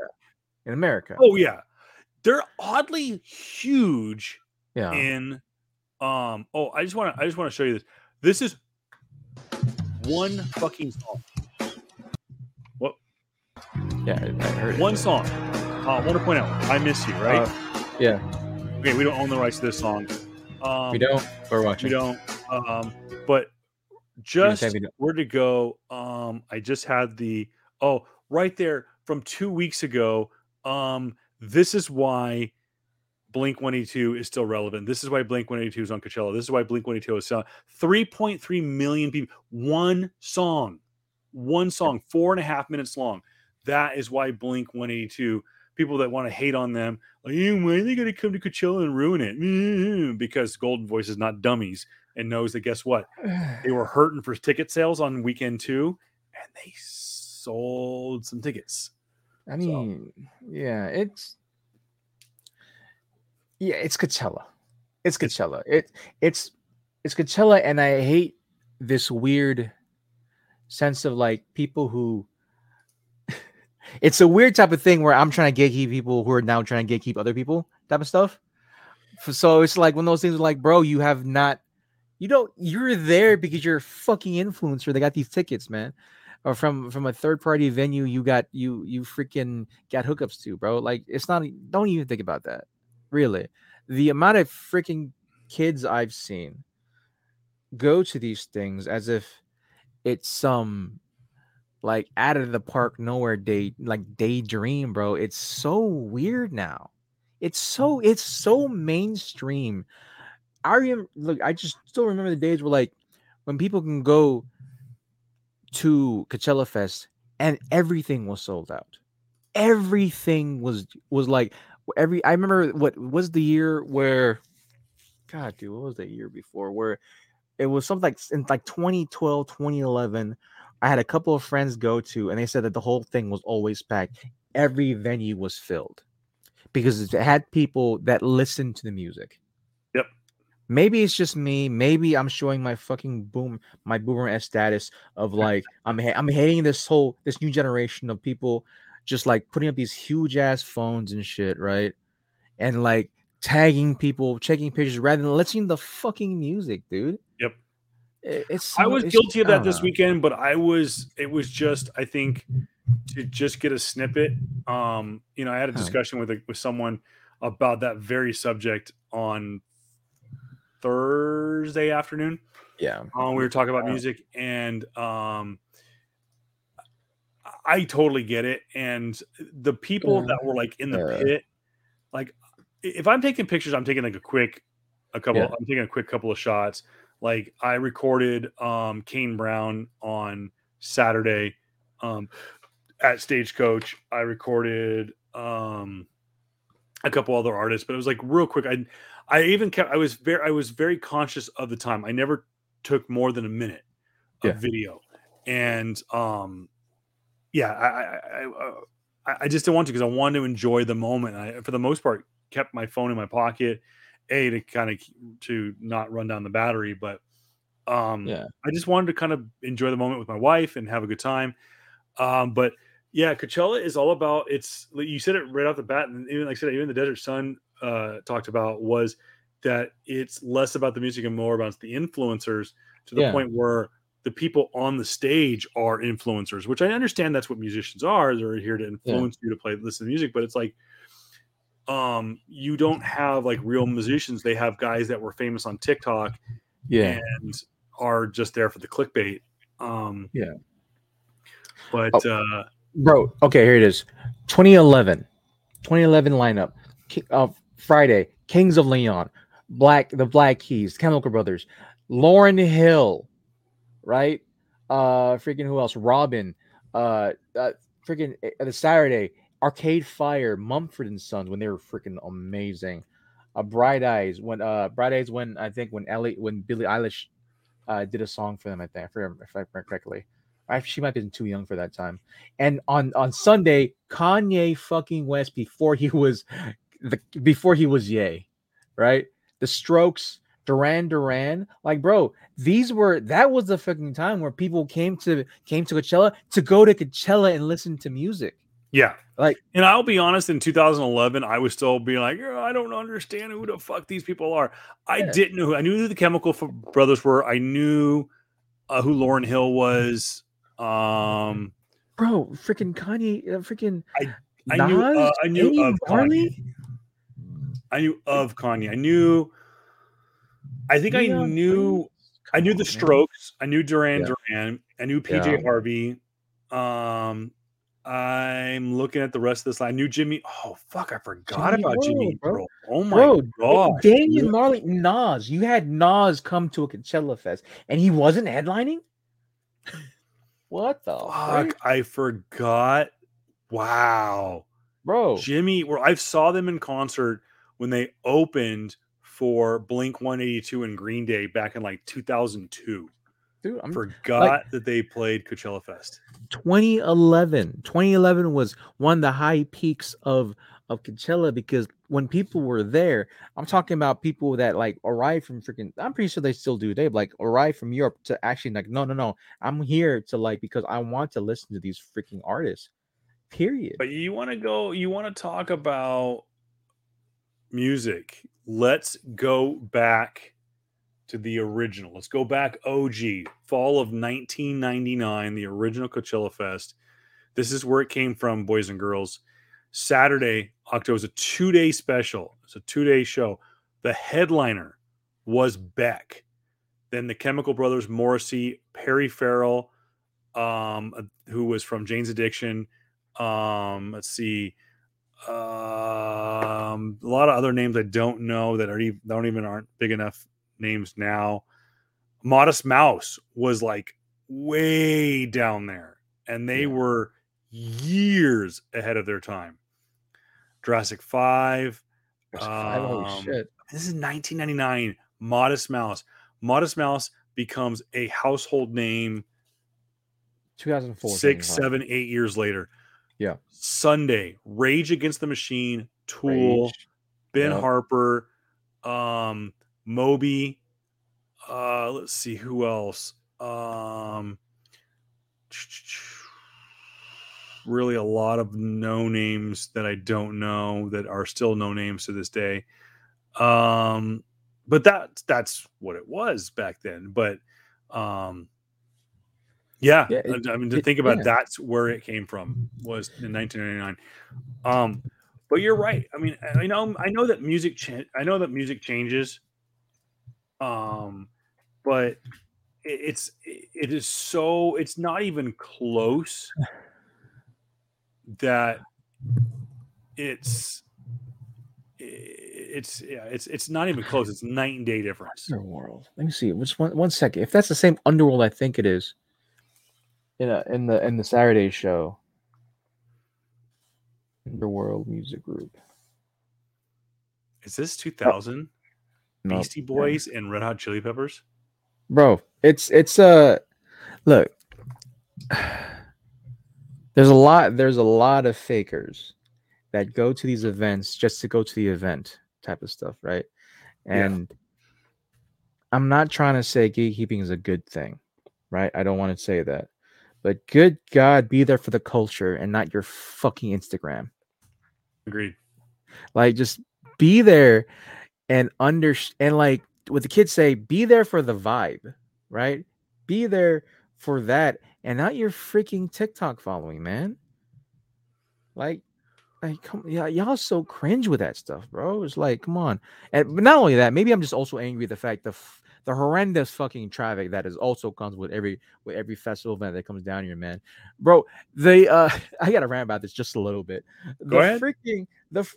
in America. Oh yeah, they're oddly huge. Yeah. In um. Oh, I just want to. I just want to show you this. This is one fucking song. What? Yeah, I heard one it. song. Uh, I want to point out, "I Miss You," right? Uh, yeah. Okay, we don't own the rights to this song. Um, we don't. We're watching. We don't. Um, but. Just where to go. Um, I just had the oh right there from two weeks ago. Um, this is why Blink one eighty-two is still relevant. This is why Blink one eighty-two is on Coachella. This is why Blink one eighty-two is selling three point three million people. One song, one song, four and a half minutes long. That is why Blink one eighty-two. People that want to hate on them, like, when are they going to come to Coachella and ruin it? Because Golden Voice is not dummies. And knows that guess what? They were hurting for ticket sales on weekend two, and they sold some tickets. I mean, so, yeah, it's yeah, it's Coachella. It's Coachella. It it's it's Coachella, and I hate this weird sense of like people who it's a weird type of thing where I'm trying to gatekeep people who are now trying to gatekeep other people type of stuff. So it's like one of those things like, bro, you have not You don't. You're there because you're a fucking influencer. They got these tickets, man, or from from a third party venue. You got you you freaking got hookups to, bro. Like it's not. Don't even think about that. Really, the amount of freaking kids I've seen go to these things as if it's some like out of the park nowhere day like daydream, bro. It's so weird now. It's so it's so mainstream. I remember, look, I just still remember the days where, like, when people can go to Coachella Fest and everything was sold out. Everything was was like every I remember what was the year where God, dude, what was the year before where it was something like in like twenty twelve, twenty eleven. I had a couple of friends go to, and they said that the whole thing was always packed. Every venue was filled because it had people that listened to the music. Yep. Maybe it's just me. Maybe I'm showing my fucking boom, my boomer S status of like I'm ha- I'm hating this whole this new generation of people just like putting up these huge ass phones and shit, right? And like tagging people, checking pictures rather than listening to the fucking music, dude. Yep. It's, I was it's, guilty of that this weekend, but I was, it was just, I think to just get a snippet. Um, you know, I had a discussion with, with someone about that very subject on Thursday afternoon. Yeah. Um, we were talking about music and, um, I totally get it. And the people that were like in the yeah. pit, like if I'm taking pictures, I'm taking like a quick, a couple, yeah. I'm taking a quick couple of shots. Like I recorded um, Kane Brown on Saturday um, at Stagecoach. I recorded um, a couple other artists, but it was like real quick. I I even kept. I was very. I was very conscious of the time. I never took more than a minute of yeah. video, and um, yeah, I I, I I just didn't want to because I wanted to enjoy the moment. I, for the most part, kept my phone in my pocket. A to kind of to not run down the battery, but um, yeah. I just wanted to kind of enjoy the moment with my wife and have a good time. Um, but yeah, Coachella is all about it's. You said it right off the bat, and even like I said, even the Desert Sun uh, talked about was that it's less about the music and more about the influencers to the yeah. point where the people on the stage are influencers, which I understand that's what musicians are. They're here to influence yeah. you to play, listen to music, but it's like. Um, you don't have like real musicians. They have guys that were famous on TikTok yeah. and are just there for the clickbait. Um, yeah. But, oh, uh, bro, okay, here it is. twenty eleven lineup uh, Friday, Kings of Leon, Black, the Black Keys, Chemical Brothers, Lauryn Hill, right? Uh, freaking who else? Robin, uh, uh freaking uh, the Saturday, Arcade Fire, Mumford and Sons when they were freaking amazing. Uh, Bright Eyes when uh Bright Eyes when I think when Ellie when Billie Eilish uh, did a song for them. I think I forget if I remember correctly. I, she might have been too young for that time. And on, on Sunday, Kanye fucking West before he was the before he was Ye, right? The Strokes, Duran Duran, like bro, these were that was the fucking time where people came to came to Coachella to go to Coachella and listen to music. Yeah. Like, and I'll be honest, in two thousand eleven, I was still being like, oh, I don't understand who the fuck these people are. I yeah. didn't know who I knew who the Chemical Brothers were. I knew uh, who Lauryn Hill was. Um, Bro, freaking Kanye, uh, freaking. I, I Nas, knew, uh, I knew Eddie of Marley? Kanye. I knew of Kanye. I knew, I think yeah. I knew, I knew the Strokes. I knew Duran yeah. Duran. I knew P J yeah. Harvey. Um, I'm looking at the rest of this line. I knew Jimmy. Oh fuck, I forgot Jimmy about World, Jimmy. Bro. Oh my god. Damian Marley, Nas. You had Nas come to a Coachella fest and he wasn't headlining? What the fuck? Frick? I forgot. Wow. Bro. Jimmy, well, I saw them in concert when they opened for Blink one eighty-two and Green Day back in like two thousand two. Dude, I forgot like, that they played Coachella Fest. twenty eleven was one of the high peaks of, of Coachella because when people were there, I'm talking about people that like arrived from freaking, I'm pretty sure they still do. They like arrived from Europe to actually like, no, no, no. I'm here to like, because I want to listen to these freaking artists, period. But you want to go, you want to talk about music. Let's go back to the original. Let's go back O G, fall of nineteen ninety-nine, the original Coachella Fest. This is where it came from, boys and girls. Saturday, October is a two-day special. It's a two-day show. The headliner was Beck. Then the Chemical Brothers, Morrissey, Perry Farrell, um, who was from Jane's Addiction. Um, let's see. Um, a lot of other names I don't know that are even, don't even aren't big enough names now. Modest Mouse was like way down there and they were years ahead of their time. Jurassic five. Jurassic um, five. Holy shit. This is nineteen ninety-nine. Modest Mouse. Modest Mouse becomes a household name two thousand four. Six, seven, eight years later. Yeah. Sunday. Rage Against the Machine. Tool. Rage. Ben yep. Harper. Um, Moby. Uh, let's see who else. Um, really a lot of no names that I don't know that are still no names to this day. Um, but that that's what it was back then. But um, yeah, yeah it, I mean to it, think about yeah. that's where it came from, was in nineteen ninety-nine. Um, but you're right. I mean, I know I know that music cha- I know that music changes. Um, but it, it's it is so it's not even close. That it's it's yeah, it's it's not even close. It's night and day difference. Underworld. Let me see. Just one, one second. If that's the same Underworld, I think it is. In a, in the in the Saturday show. Underworld Music Group. Is this two thousand? No. Beastie Boys no. and Red Hot Chili Peppers. Bro, it's it's uh look. There's a lot. There's a lot of fakers that go to these events just to go to the event type of stuff, right? And yeah. I'm not trying to say gatekeeping is a good thing, right? I don't want to say that, but good God, be there for the culture and not your fucking Instagram. Agreed. Like, just be there and under and like what the kids say, be there for the vibe, right? Be there for that. And not your freaking TikTok following, man. Like, like, come, yeah, y'all so cringe with that stuff, bro. It's like, come on. And but not only that, maybe I'm just also angry at the fact the the horrendous fucking traffic that is also comes with every with every festival event that comes down here, man. Bro, they uh, I gotta rant about this just a little bit. The Go ahead. freaking the.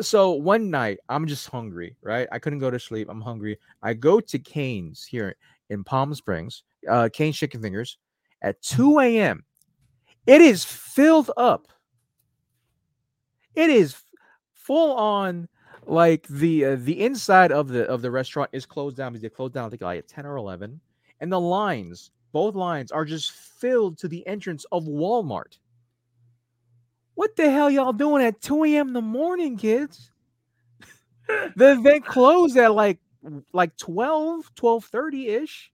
So one night I'm just hungry, right? I couldn't go to sleep. I'm hungry. I go to Cane's here in Palm Springs, uh, Cane's Chicken Fingers. At two a.m., it is filled up. It is full on. Like the uh, the inside of the of the restaurant is closed down because they closed down. I think like at ten or eleven, and the lines, both lines, are just filled to the entrance of Walmart. What the hell y'all doing at two a.m. in the morning, kids? The event closed at like like twelve, twelve thirty ish.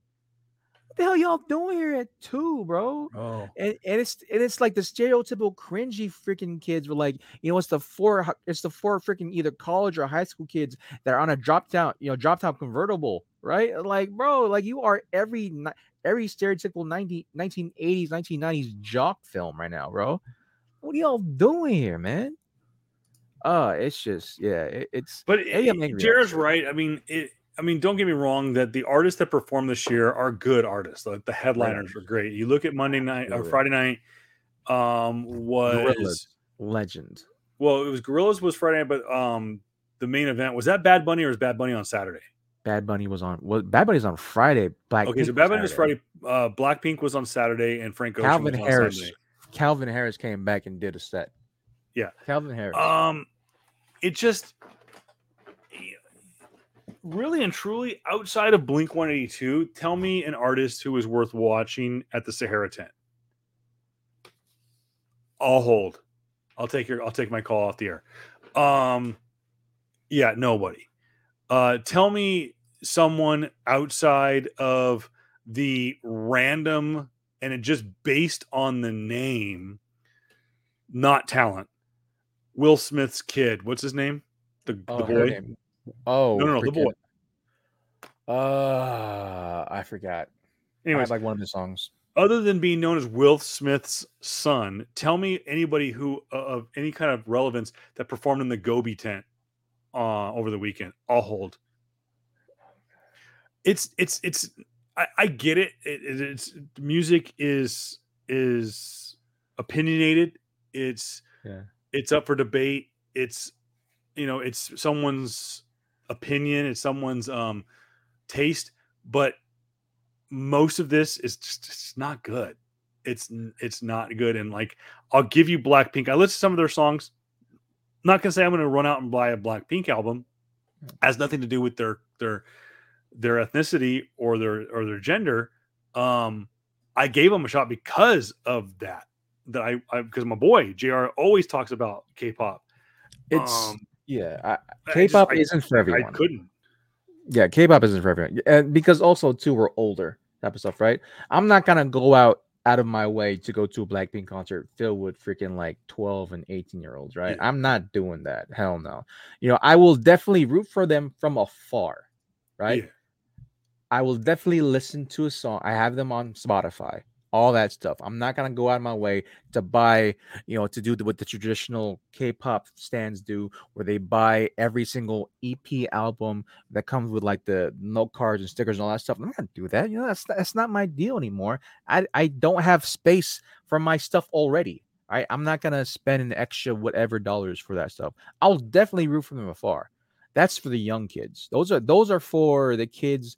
The hell y'all doing here at two, bro? Oh. And and it's and it's like the stereotypical cringy freaking kids were like, you know, it's the four it's the four freaking either college or high school kids that are on a drop down, you know, drop top convertible, right? Like, bro, like you are every every stereotypical nineteen eighties, nineteen nineties jock film right now, bro. What are y'all doing here, man? Uh, it's just yeah, it, it's but it, Jared's right. I mean it. I mean, don't get me wrong that the artists that perform this year are good artists. Like the headliners right. are great. You look at Monday night or Friday night um, was Gorillaz. Legend. Well, it was Gorillaz was Friday night, but um, the main event was that Bad Bunny or was Bad Bunny on Saturday? Bad Bunny was on. Well, Bad Bunny's on Friday. Black okay, Pink so Bad Bunny was Friday. Uh, Blackpink was on Saturday, and Frank Ocean Calvin was on Harris. Saturday. Calvin Harris came back and did a set. Yeah, Calvin Harris. Um, it just. Really and truly, outside of Blink one eighty-two, tell me an artist who is worth watching at the Sahara tent. I'll hold. I'll take your. I'll take my call off the air. Um, yeah, nobody. Uh, tell me someone outside of the random and it just based on the name, not talent. Will Smith's kid. What's his name? The, oh, the boy. Oh no, no, no the boy. Uh, I forgot. Anyways, I like one of his songs. Other than being known as Will Smith's son, tell me anybody who uh, of any kind of relevance that performed in the Gobi tent uh, over the weekend. I'll hold. It's it's it's. I, I get it. it. It's music is is opinionated. It's yeah. It's up for debate. It's you know. It's someone's opinion, it's someone's um taste, but most of this is just it's not good. It's it's not good. And like I'll give you Blackpink. I listened to some of their songs. not going to say I'm going to run out and buy a Blackpink album. It has nothing to do with their their their ethnicity or their or their gender. Um, I gave them a shot because of that. That I, I because my boy J R always talks about K-pop. It's um, yeah, I, K-pop I just, isn't I, for everyone. I couldn't. Yeah, K-pop isn't for everyone, and because also too we're older type of stuff, right? I'm not gonna go out out of my way to go to a Blackpink concert filled with freaking like twelve and eighteen year olds, right? Yeah. I'm not doing that. Hell no. You know, I will definitely root for them from afar, right? Yeah. I will definitely listen to a song. I have them on Spotify, all that stuff. I'm not gonna go out of my way to buy, you know, to do what the traditional K-pop stands do, where they buy every single E P album that comes with like the note cards and stickers and all that stuff. I'm not gonna do that. You know, that's that's not my deal anymore. I I don't have space for my stuff already. All right, I'm not gonna spend an extra whatever dollars for that stuff. I'll definitely root for them afar. That's for the young kids. Those are those are for the kids.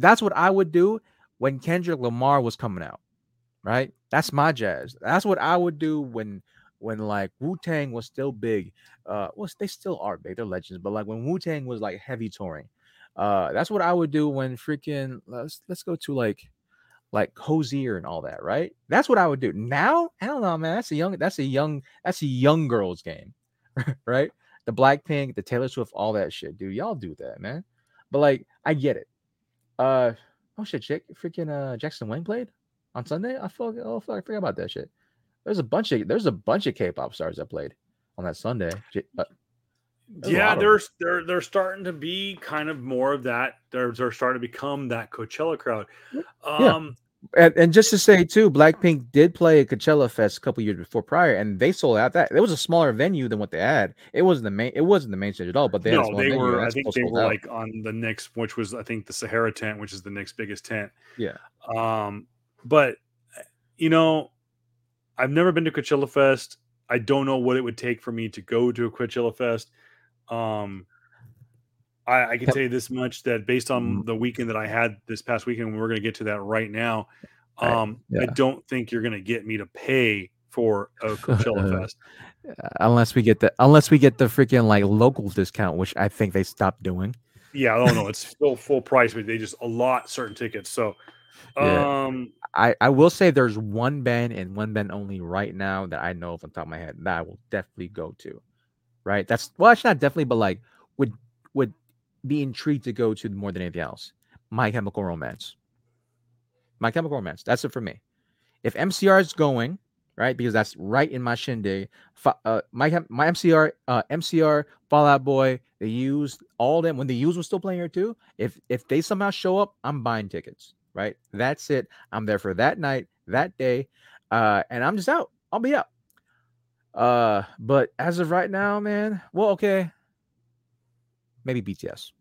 That's what I would do. When Kendrick Lamar was coming out, right? That's my jazz. That's what I would do when, when like Wu-Tang was still big. Uh, well, they still are big. They're legends. But like when Wu-Tang was like heavy touring, uh, that's what I would do when freaking let's let's go to like, like Hozier and all that, right? That's what I would do. Now I don't know, man. That's a young. That's a young. That's a young girl's game, right? The Blackpink, the Taylor Swift, all that shit, dude. Y'all do that, man. But like, I get it. Uh. Oh shit, Jake, freaking uh, Jackson Wang played on Sunday. I feel oh fuck, I forgot about that shit. There's a bunch of there's a bunch of K-pop stars that played on that Sunday. Yeah, there's they're they're starting to be kind of more of that. They're they're starting to become that Coachella crowd. Um yeah. and, and just to say too, Blackpink did play a Coachella Fest a couple years before prior, and they sold out. That it was a smaller venue than what they had. It wasn't the main it wasn't the main stage at all, but they no, had a small they venue, were I think they were out. Like on the next, which was I think the Sahara tent, which is the next biggest tent. Yeah. Um, but you know, I've never been to Coachella Fest. I don't know what it would take for me to go to a Coachella Fest. Um I, I can tell you this much, that based on the weekend that I had this past weekend, we're going to get to that right now. Um, I, yeah. I don't think you're going to get me to pay for a Coachella Fest unless we get the unless we get the freaking like local discount, which I think they stopped doing. Yeah, I don't know. It's still full price, but they just allot certain tickets. So, yeah. um, I I will say there's one band and one band only right now that I know off the top of my head that I will definitely go to. Right? That's well, it's not definitely, but like would would. be intrigued to go to more than anything else. My Chemical Romance. My Chemical Romance. That's it for me. If M C R is going, right, because that's right in my shindig. Uh, my my M C R, uh, M C R, Fall Out Boy, they used all them when the U's was still playing here too. If if they somehow show up, I'm buying tickets. Right, that's it. I'm there for that night, that day, uh, and I'm just out. I'll be out. Uh, but as of right now, man. Well, okay. Maybe B T S.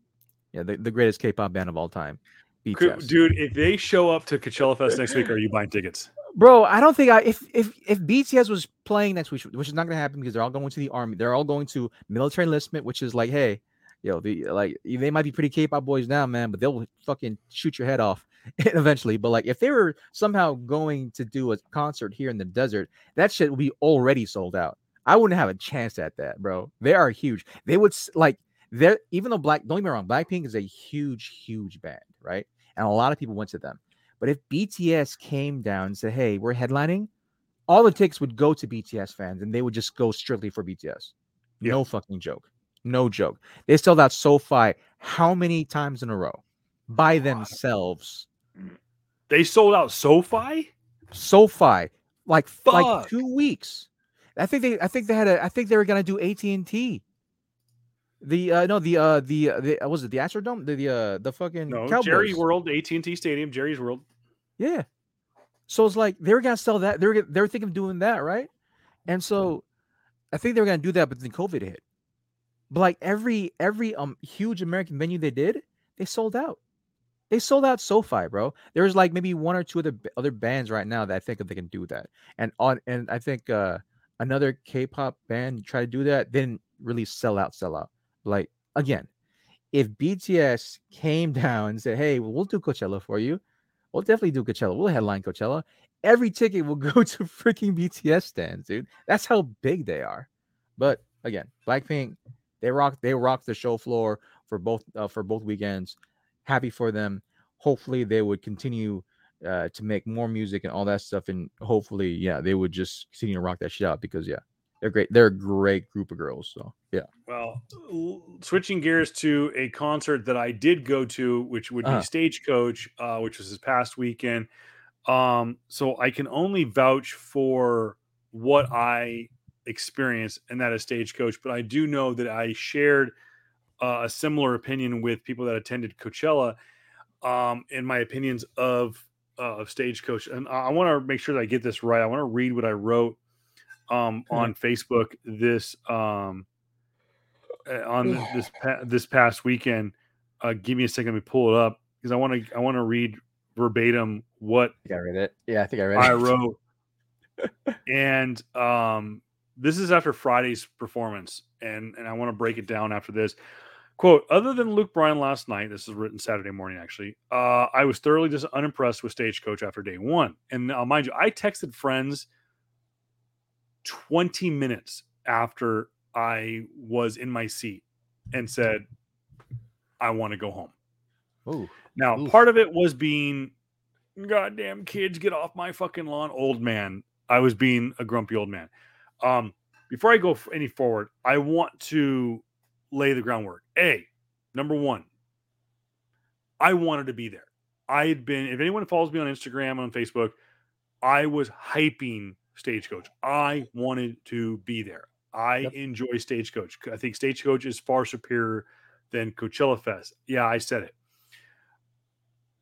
Yeah, the, the greatest K-pop band of all time. B T S. Dude, if they show up to Coachella Fest next week, are you buying tickets? Bro, I don't think I if if if B T S was playing next week, which is not going to happen because they're all going to the army. They're all going to military enlistment, which is like, hey, yo, the like they might be pretty K-pop boys now, man, but they'll fucking shoot your head off eventually. But like if they were somehow going to do a concert here in the desert, that shit would be already sold out. I wouldn't have a chance at that, bro. They are huge. They would like There, even though Black, don't get me wrong, Blackpink is a huge, huge band, right? And a lot of people went to them. But if B T S came down and said, "Hey, we're headlining," all the tickets would go to B T S fans, and they would just go strictly for B T S. Yeah. No fucking joke, no joke. They sold out SoFi how many times in a row by themselves? They sold out SoFi, SoFi, like Fuck. like two weeks. I think they, I think they had a, I think they were gonna do A T and T. The uh no the uh the the uh, was it the Astrodome the the uh the fucking no, Cowboys. Jerry World, A T and T Stadium, Jerry's World. Yeah, so it's like they were gonna sell that. They were they were thinking of doing that, right? And so I think they were gonna do that, but then COVID hit. But like every every um huge American venue they did, they sold out. They sold out SoFi, bro. There's like maybe one or two other other bands right now that I think they can do that. And on and I think uh another K-pop band tried to do that, they didn't really sell out, sell out. Like again, if B T S came down and said, "Hey, we'll do Coachella for you," we'll definitely do Coachella. We'll headline Coachella. Every ticket will go to freaking B T S stands, dude. That's how big they are. But again, Blackpink, they rock they rocked the show floor for both uh, for both weekends. Happy for them. Hopefully they would continue uh, to make more music and all that stuff, and hopefully, yeah, they would just continue to rock that shit out, because yeah, they're great. They're a great group of girls. So yeah. Well, switching gears to a concert that I did go to, which would be uh-huh. Stagecoach, uh, which was this past weekend. Um, so I can only vouch for what I experienced, and that is Stagecoach. But I do know that I shared uh, a similar opinion with people that attended Coachella, um, in my opinions of uh, of Stagecoach. And I, I want to make sure that I get this right. I want to read what I wrote um, on Facebook this um, on yeah. this pa- this past weekend. Uh, give me a second, let me pull it up, because I want to I want to read verbatim what I, I read it. Yeah, I think I read I it. I wrote. And um, this is after Friday's performance, and, and I want to break it down after this. Quote, other than Luke Bryan last night, this is written Saturday morning, actually, uh, I was thoroughly just unimpressed with Stagecoach after day one. And uh, mind you, I texted friends twenty minutes after I was in my seat and said, I want to go home. Ooh. Now, Ooh. part of it was being, goddamn kids, get off my fucking lawn, old man. I was being a grumpy old man. Um, before I go any forward, I want to lay the groundwork. A, number one, I wanted to be there. I had been, if anyone follows me on Instagram and on Facebook, I was hyping Stagecoach. I wanted to be there. I yep. enjoy Stagecoach. I think Stagecoach is far superior than Coachella Fest. Yeah, I said it.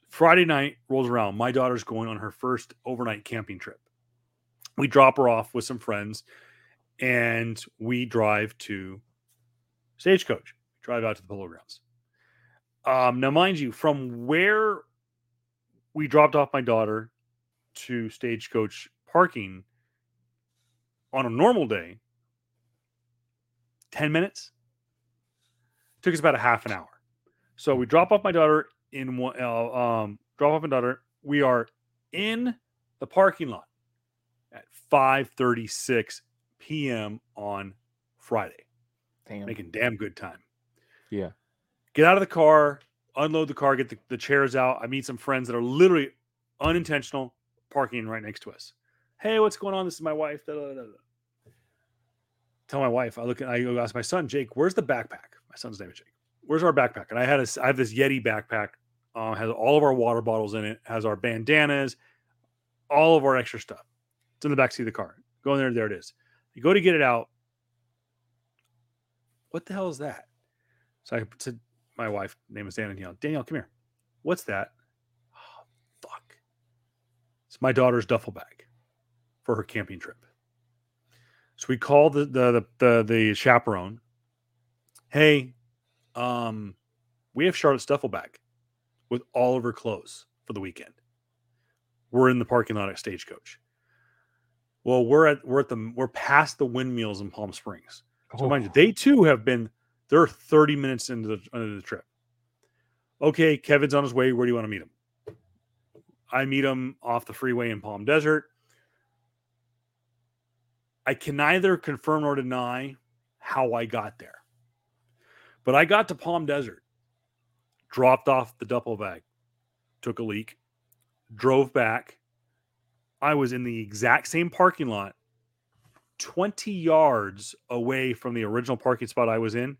Friday night rolls around. My daughter's going on her first overnight camping trip. We drop her off with some friends, and we drive to Stagecoach. Drive out to the Polo Grounds. Um, now, mind you, from where we dropped off my daughter to Stagecoach parking on a normal day, ten minutes, took us about a half an hour. So we drop off my daughter in one. Uh, um, drop off my daughter. We are in the parking lot at five thirty-six p.m. on Friday. Damn. Making damn good time. Yeah. Get out of the car, unload the car, get the, the chairs out. I meet some friends that are literally unintentional parking right next to us. Hey, what's going on? This is my wife. Da, da, da, da. Tell my wife. I look at, I go ask my son, Jake, where's the backpack? My son's name is Jake. Where's our backpack? And I had a, I have this Yeti backpack. Uh, has all of our water bottles in it. Has our bandanas, all of our extra stuff. It's in the backseat of the car. Go in there. There it is. You go to get it out. What the hell is that? So I said, my wife, name is Danielle. Danielle, come here. What's that? Oh, fuck. It's my daughter's duffel bag for her camping trip. So we called the the the, the, the chaperone. Hey, um, we have Charlotte's duffel bag with all of her clothes for the weekend. We're in the parking lot at Stagecoach. Well, we're at we're at the we're past the windmills in Palm Springs. So oh. mind you, they too have been they're thirty minutes into the into the trip. Okay, Kevin's on his way. Where do you want to meet him? I meet him off the freeway in Palm Desert. I can neither confirm nor deny how I got there. But I got to Palm Desert, dropped off the duffel bag, took a leak, drove back. I was in the exact same parking lot, twenty yards away from the original parking spot I was in,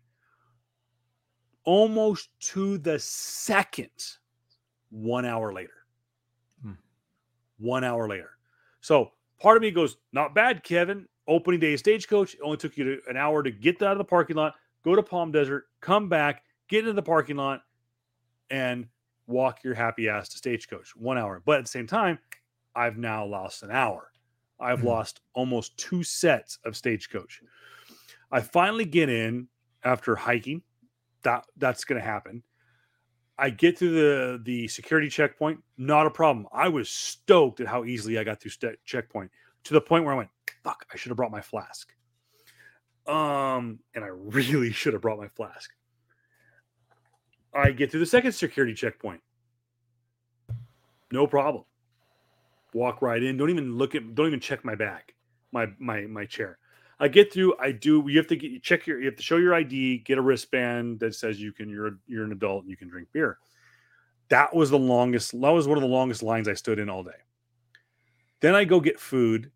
almost to the second, one hour later. Hmm. One hour later. So part of me goes, not bad, Kevin. Opening day of Stagecoach, it only took you to, an hour to get out of the parking lot, go to Palm Desert, come back, get into the parking lot, and walk your happy ass to Stagecoach. One hour. But at the same time, I've now lost an hour. I've mm-hmm. lost almost two sets of Stagecoach. I finally get in after hiking. That that's going to happen. I get through the, the security checkpoint. Not a problem. I was stoked at how easily I got through st- checkpoint, to the point where I went, fuck, I should have brought my flask. Um, and I really should have brought my flask. I get through the second security checkpoint. No problem. Walk right in. Don't even look at, don't even check my bag, my, my, my chair. I get through. I do. You have to get you check your. You have to show your I D. Get a wristband that says you can. You're you're an adult and you can drink beer. That was the longest. That was one of the longest lines I stood in all day. Then I go get food.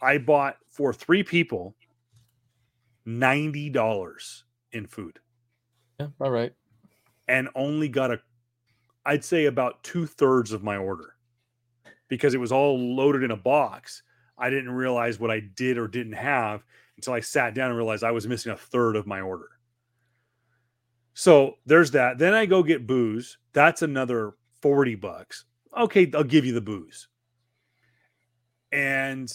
I bought for three people ninety dollars in food. Yeah, all right. And only got a, I'd say about two thirds of my order because it was all loaded in a box. I didn't realize what I did or didn't have until I sat down and realized I was missing a third of my order. So there's that. Then I go get booze. That's another forty bucks. Okay, I'll give you the booze. And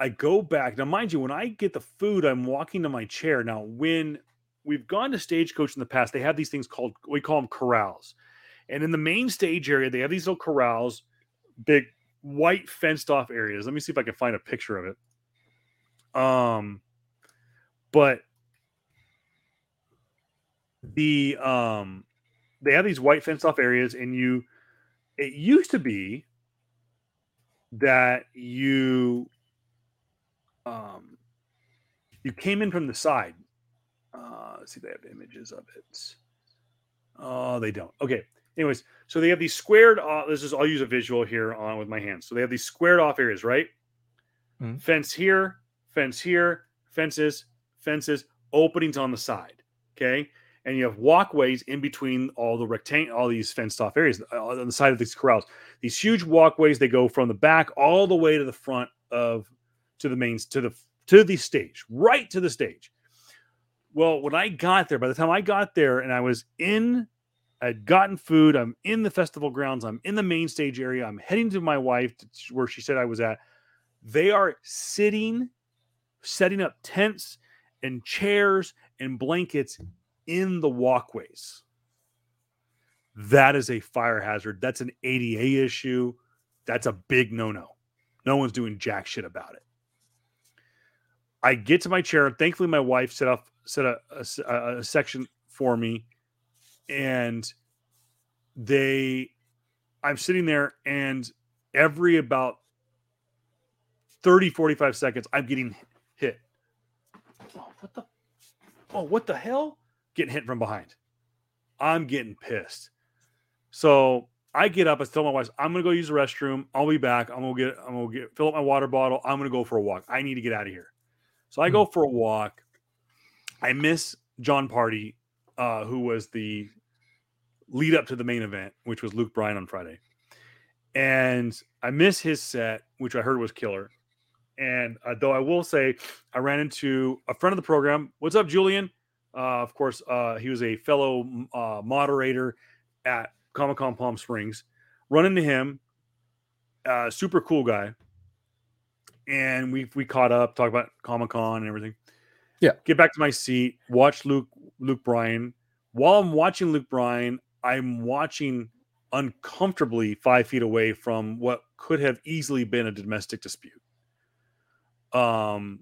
I go back. Now, mind you, when I get the food, I'm walking to my chair. Now, when we've gone to Stagecoach in the past, they have these things called, we call them corrals. And in the main stage area, they have these little corrals, big white fenced off areas. Let me see if I can find a picture of it. Um, but the um, they have these white fenced off areas, and you, it used to be that you, um, you came in from the side. Uh, let's see if they have images of it. Oh, they don't. Okay. Anyways, so they have these squared off. This is, I'll use a visual here on with my hands. So they have these squared off areas, right? Mm-hmm. Fence here, fence here, fences, fences, openings on the side. Okay. And you have walkways in between all the rectangle, all these fenced off areas on the side of these corrals. These huge walkways, they go from the back all the way to the front of, to the main, to the, to the stage, right to the stage. Well, when I got there, by the time I got there and I was in, I'd gotten food, I'm in the festival grounds, I'm in the main stage area, I'm heading to my wife to where she said I was at. They are sitting, setting up tents and chairs and blankets in the walkways. That is a fire hazard. That's an A D A issue. That's a big no-no. No one's doing jack shit about it. I get to my chair. Thankfully, my wife set up set a, a, a section for me, and they, I'm sitting there, and every about thirty, forty-five seconds, I'm getting hit. Oh, what the, oh, what the hell? Getting hit from behind. I'm getting pissed. So I get up. I tell my wife, I'm going to go use the restroom. I'll be back. I'm going to get, I'm going to get, fill up my water bottle. I'm going to go for a walk. I need to get out of here. So I go for a walk. I miss John Party, uh, who was the lead up to the main event, which was Luke Bryan on Friday. And I miss his set, which I heard was killer. And uh, though I will say, I ran into a friend of the program. What's up, Julian? Uh, of course, uh, he was a fellow uh, moderator at Comic-Con Palm Springs. Run into him. Uh, super cool guy. And we we caught up, talked about Comic-Con and everything. Yeah. Get back to my seat, watch Luke Luke Bryan. While I'm watching Luke Bryan, I'm watching uncomfortably five feet away from what could have easily been a domestic dispute. Um,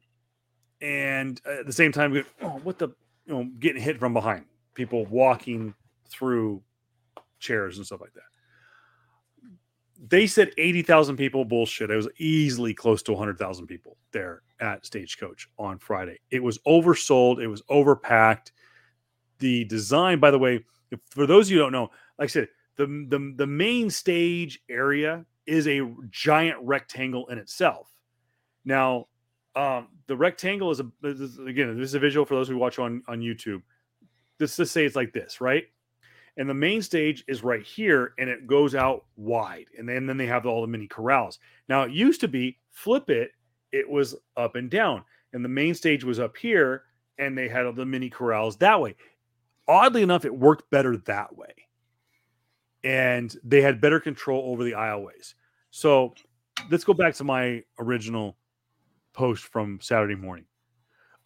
and at the same time, oh, what the, you know, getting hit from behind, people walking through chairs and stuff like that. They said eighty thousand people. Bullshit. It was easily close to one hundred thousand people there at Stagecoach on Friday. It was oversold. It was overpacked. The design, by the way, if, for those of you who don't know, like I said, the, the, the main stage area is a giant rectangle in itself. Now, um, the rectangle is, a, is, again, this is a visual for those who watch on, on YouTube. Let's just say it's like this, right? And the main stage is right here, and it goes out wide. And then, and then they have all the mini corrals. Now, it used to be, flip it, it was up and down. And the main stage was up here, and they had all the mini corrals that way. Oddly enough, it worked better that way. And they had better control over the aisleways. So let's go back to my original post from Saturday morning.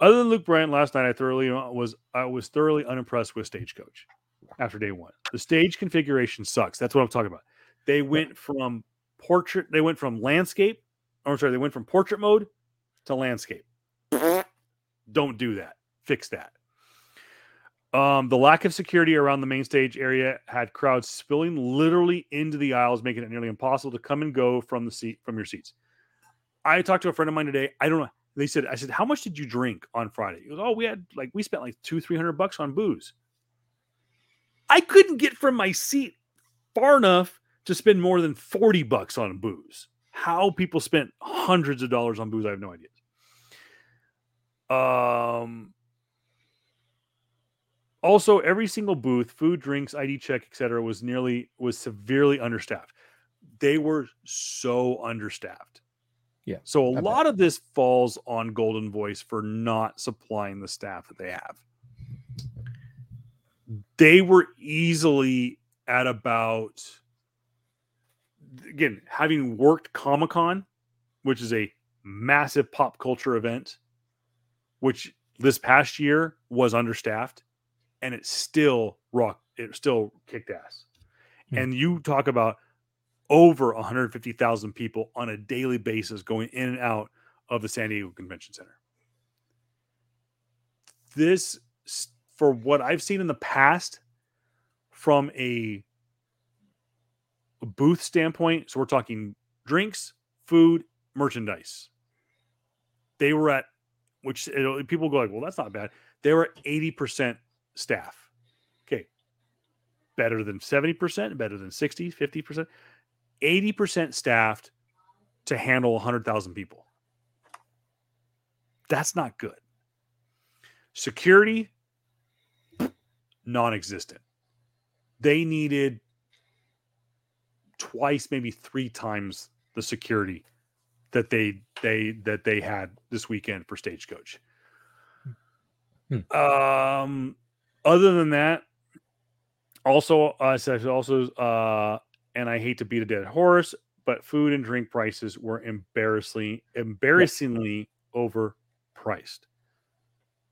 Other than Luke Bryan last night, I thoroughly was I was thoroughly unimpressed with Stagecoach. After day one, the stage configuration sucks. That's what I'm talking about. They went from portrait, they went from landscape, or I'm sorry, they went from portrait mode to landscape. Don't do that. Fix that. Um, the lack of security around the main stage area had crowds spilling literally into the aisles, making it nearly impossible to come and go from the seat from your seats. I talked to a friend of mine today. I don't know They said, I said, how much did you drink on Friday? He goes, oh, we had like, we spent like two, three hundred bucks on booze. I couldn't get from my seat far enough to spend more than forty bucks on booze. How people spent hundreds of dollars on booze, I have no idea. Um, also, every single booth, food, drinks, I D check, et cetera, was nearly was severely understaffed. They were so understaffed. Yeah. So a lot of this falls on Golden Voice for not supplying the staff that they have. They were easily at about, again, having worked Comic-Con, which is a massive pop culture event, which this past year was understaffed, and it still rocked, it still kicked ass. Mm-hmm. And you talk about over one hundred fifty thousand people on a daily basis going in and out of the San Diego Convention Center. This, for what I've seen in the past from a booth standpoint, so we're talking drinks, food, merchandise. They were at, which people go like, well, that's not bad. They were at eighty percent staff. Okay. Better than seventy percent, better than sixty, fifty percent, eighty percent staffed to handle one hundred thousand people. That's not good. Security, non-existent. They needed twice, maybe three times the security that they they that they had this weekend for Stagecoach. Hmm. Um, other than that, also uh, also uh, and I hate to beat a dead horse, but food and drink prices were embarrassingly embarrassingly overpriced.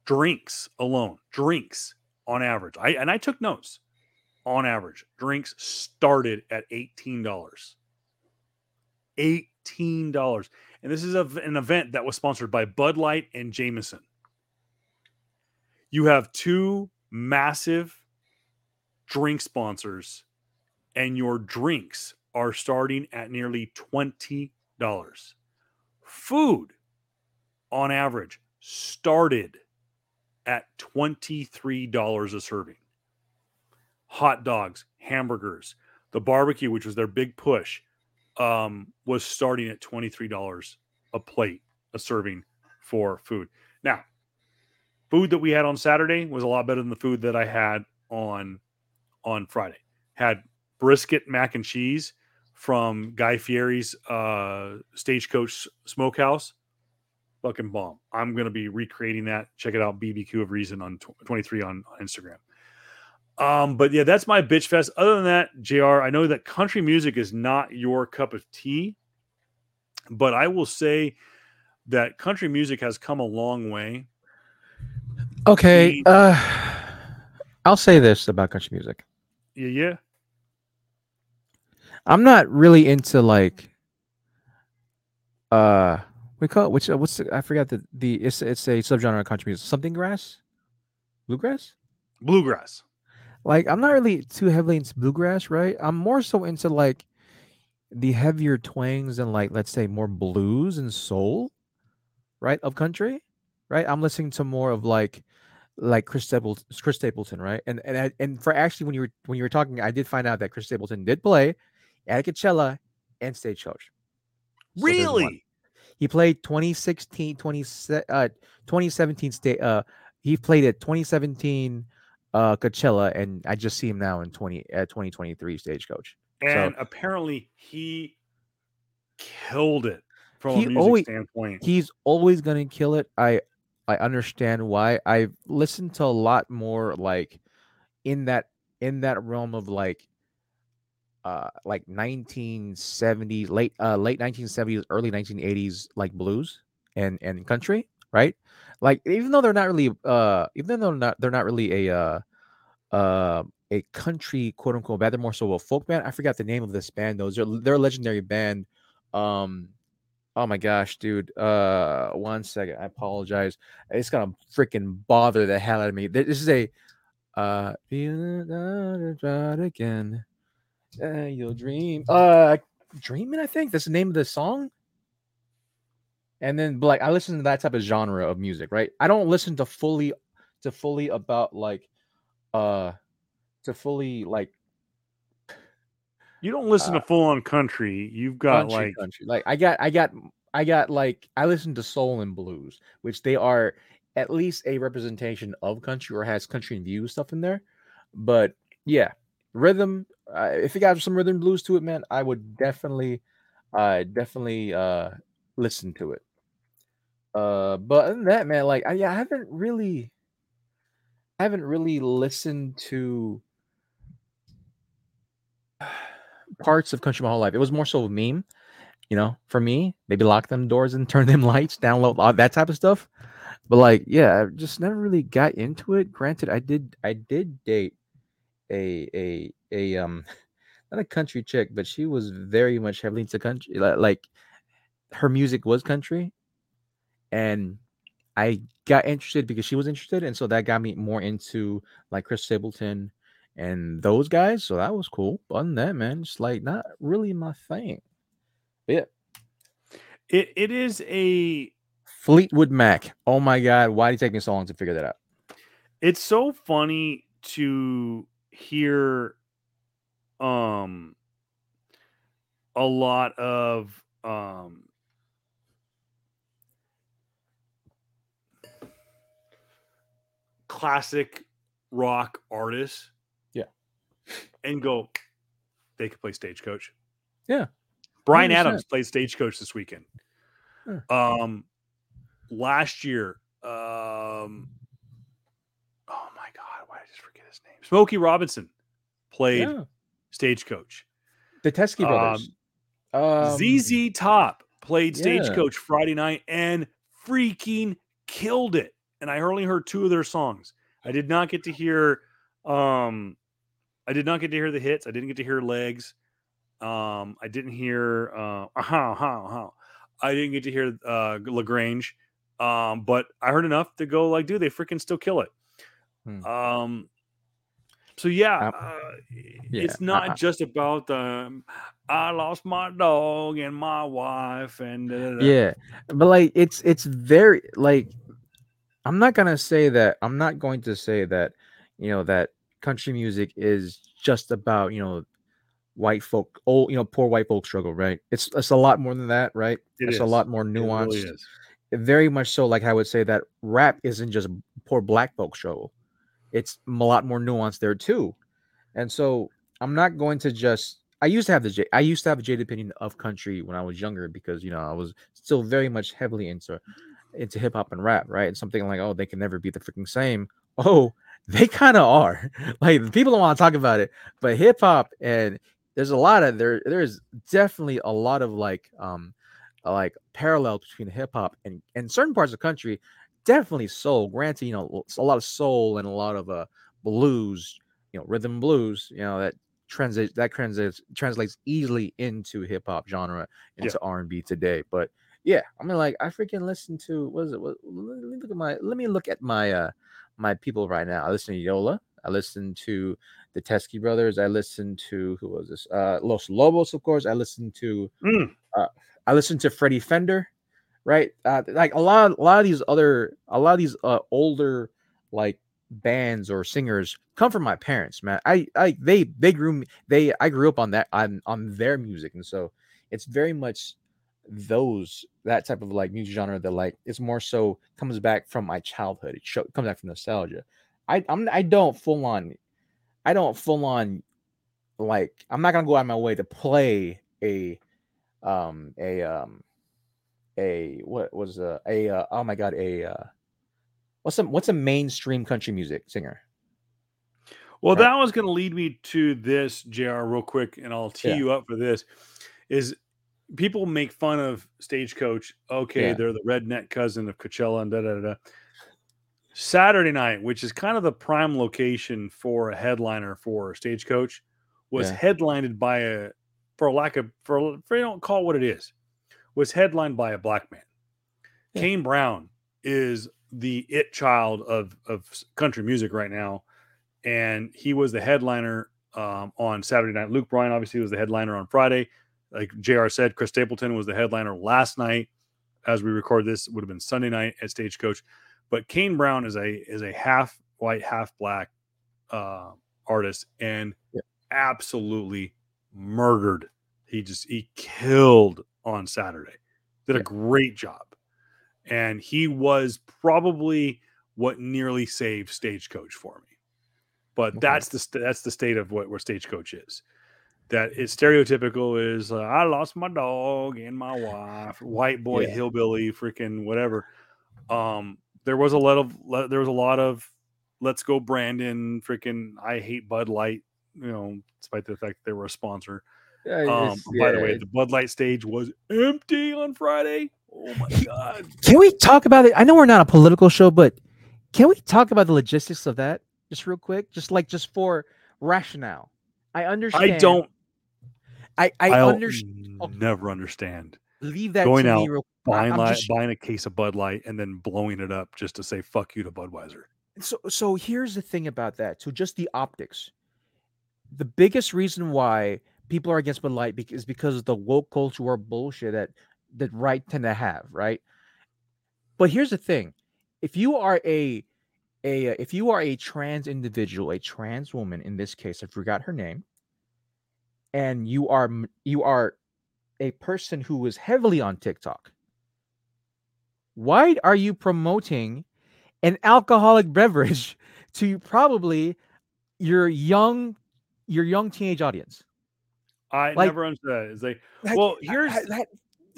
Drinks alone, drinks on average. I and I took notes. On average, drinks started at eighteen dollars. eighteen dollars. And this is a, an event that was sponsored by Bud Light and Jameson. You have two massive drink sponsors, and your drinks are starting at nearly twenty dollars. Food, on average, started at twenty-three dollars a serving. Hot dogs, hamburgers, the barbecue, which was their big push, um, was starting at twenty-three dollars a plate, a serving for food. Now, food that we had on Saturday was a lot better than the food that I had on on Friday. Had brisket mac and cheese from Guy Fieri's uh, Stagecoach Smokehouse. Fucking bomb. I'm going to be recreating that. Check it out, B B Q of Reason on twenty-three on Instagram. Um, but yeah, that's my bitch fest. Other than that, J R, I know that country music is not your cup of tea, but I will say that country music has come a long way. Okay. The, uh, I'll say this about country music. Yeah. Yeah. I'm not really into like, uh, we call it, which, uh, what's the, I forgot the, the, it's, it's a subgenre of country music, something grass, bluegrass, bluegrass. Like, I'm not really too heavily into bluegrass, right? I'm more so into, like, the heavier twangs and, like, let's say more blues and soul, right, of country, right? I'm listening to more of, like, like Chris Stapleton, Chris Stapleton, right? And and I, and for actually, when you were when you were talking, I did find out that Chris Stapleton did play at Coachella and Stagecoach. Really? So he played twenty sixteen, twenty, uh, twenty seventeen, sta- uh, he played at twenty seventeen... Uh, Coachella, and I just see him now in twenty twenty-three Stagecoach, and so, apparently he killed it from a music always, standpoint. He's always gonna kill it. I I understand why. I've listened to a lot more like in that in that realm of like uh like nineteen seventies late uh late nineteen seventies early nineteen eighties like blues and and country. Right, like even though they're not really, uh, even though they're not, they're not really a, uh, uh, a country quote unquote band. They're more so a folk band. I forgot the name of this band. Those are they're a legendary band. Um, oh my gosh, dude. Uh, one second. I apologize. It's gonna freaking bother the hell out of me. This is a, uh, again. Uh, you'll dream. Uh, dreaming. I think that's the name of the song. And then like I listen to that type of genre of music, right? I don't listen to fully to fully about like uh to fully like you don't listen uh, to full on country. You've got country, like country. Like I got I got I got like I listen to soul and blues, which they are at least a representation of country or has country and view stuff in there. But yeah, rhythm. Uh, if it got some rhythm blues to it, man, I would definitely, uh, definitely uh, listen to it. Uh, but other than that, man, like I, yeah, I haven't really, I haven't really listened to parts of country my whole life. It was more so a meme, you know, for me. Maybe lock them doors and turn them lights, download all that type of stuff. But like, yeah, I just never really got into it. Granted, I did, I did date a a a um not a country chick, but she was very much heavily into country. Like, her music was country, and I got interested because she was interested, and so that got me more into like Chris Stapleton and those guys. So that was cool. But other than that, man, it's like not really my thing. But yeah, it it is a. Fleetwood Mac. Oh my God. Why did it take me so long to figure that out? It's so funny to hear um, a lot of um, classic rock artists. Yeah. And go, they could play Stagecoach. Yeah. Bryan one hundred percent. Adams played Stagecoach this weekend. Huh. Um, Last year, um, oh my God, why did I just forget his name? Smokey Robinson played yeah. Stagecoach. The Teskey Brothers. Um, um, Z Z Top played Stagecoach yeah. Friday night and freaking killed it. And I only heard two of their songs. I did not get to hear, um, I did not get to hear the hits. I didn't get to hear Legs. Um, I didn't hear, uh, aha, aha, aha. I didn't get to hear uh, LaGrange. Um, but I heard enough to go like, dude, they freaking still kill it. Hmm. Um, so yeah, um, uh, yeah, it's not uh, just about um, I lost my dog and my wife and da-da-da. Yeah, but like it's it's very like I'm not gonna say that I'm not going to say that you know that country music is just about you know white folk old you know poor white folk struggle, right? It's it's a lot more than that, right? It it's is. A lot more nuanced. It really is. Very much so, like I would say that rap isn't just poor black folk struggle. It's a lot more nuanced there too. And so I'm not going to just, I used to have the, I used to have a jaded opinion of country when I was younger because, you know, I was still very much heavily into, into hip hop and rap, right? And something like, oh, they can never be the freaking same. Oh, they kind of are. Like people don't want to talk about it, but hip hop and there's a lot of, there, there's definitely a lot of like, um, like parallel between hip hop and, and certain parts of the country, definitely soul. Granted, you know, a lot of soul and a lot of uh, blues, you know, rhythm blues, you know, that translates that translates translates easily into hip hop genre, into yeah. R and B today. But yeah, I mean, like I freaking listen to what is it? What, let me look at my let me look at my uh, my people right now. I listen to Yola. I listen to the Teskey Brothers. I listen to who was this? Uh, Los Lobos, of course. I listen to. Mm. Uh, I listened to Freddie Fender, right? Uh, like a lot, a lot of these other, a lot of these uh, older like bands or singers come from my parents, man. I, I, they, they grew, they, I grew up on that, on, on their music, and so it's very much those that type of like music genre that like it's more so comes back from my childhood. It show, comes back from nostalgia. I, I'm, I don't full on, I don't full on, like I'm not gonna go out of my way to play a. Um, a um, a what was a a uh, oh my god a uh, what's some what's a mainstream country music singer? Well, right. That was going to lead me to this, J R, real quick, and I'll tee yeah. you up for this. Is people make fun of Stagecoach? Okay, yeah. They're the redneck cousin of Coachella and da da da. Saturday night, which is kind of the prime location for a headliner for Stagecoach, was yeah. headlined by a. For lack of, for, for you don't call it what it is, was headlined by a black man. Yeah. Kane Brown is the it child of, of country music right now. And he was the headliner um, on Saturday night. Luke Bryan obviously was the headliner on Friday. Like J R said, Chris Stapleton was the headliner last night. as we record this, would have been Sunday night at Stagecoach. But Kane Brown is a is a half white, half black uh, artist, and yeah. absolutely murdered. He just he killed on Saturday. Did yeah. a great job, and he was probably what nearly saved Stagecoach for me. But okay. that's the that's the state of what where Stagecoach is. That it's stereotypical is uh, I lost my dog and my wife, white boy yeah. hillbilly, freaking whatever. Um, there was a lot of there was a lot of let's go Brandon, freaking I hate Bud Light, you know, despite the fact that they were a sponsor. Yeah, um, yeah. By the way, the Bud Light stage was empty on Friday. Oh my God! Can we talk about it? I know we're not a political show, but can we talk about the logistics of that just real quick? Just like just for rationale, I understand. I don't. I, I understand. Never understand. Leave that going to out, me real quick. Buying, li- just... buying a case of Bud Light and then blowing it up just to say fuck you to Budweiser. So, so here's the thing about that. So, just the optics. The biggest reason why people are against Bud Light is because of the woke culture bullshit that the right tend to have, right? But here's the thing: if you are a a if you are a trans individual, a trans woman in this case, I forgot her name, and you are you are a person who is heavily on TikTok, why are you promoting an alcoholic beverage to probably your young your young teenage audience? I like, never understood that. It's like, like well, here's I, I, that,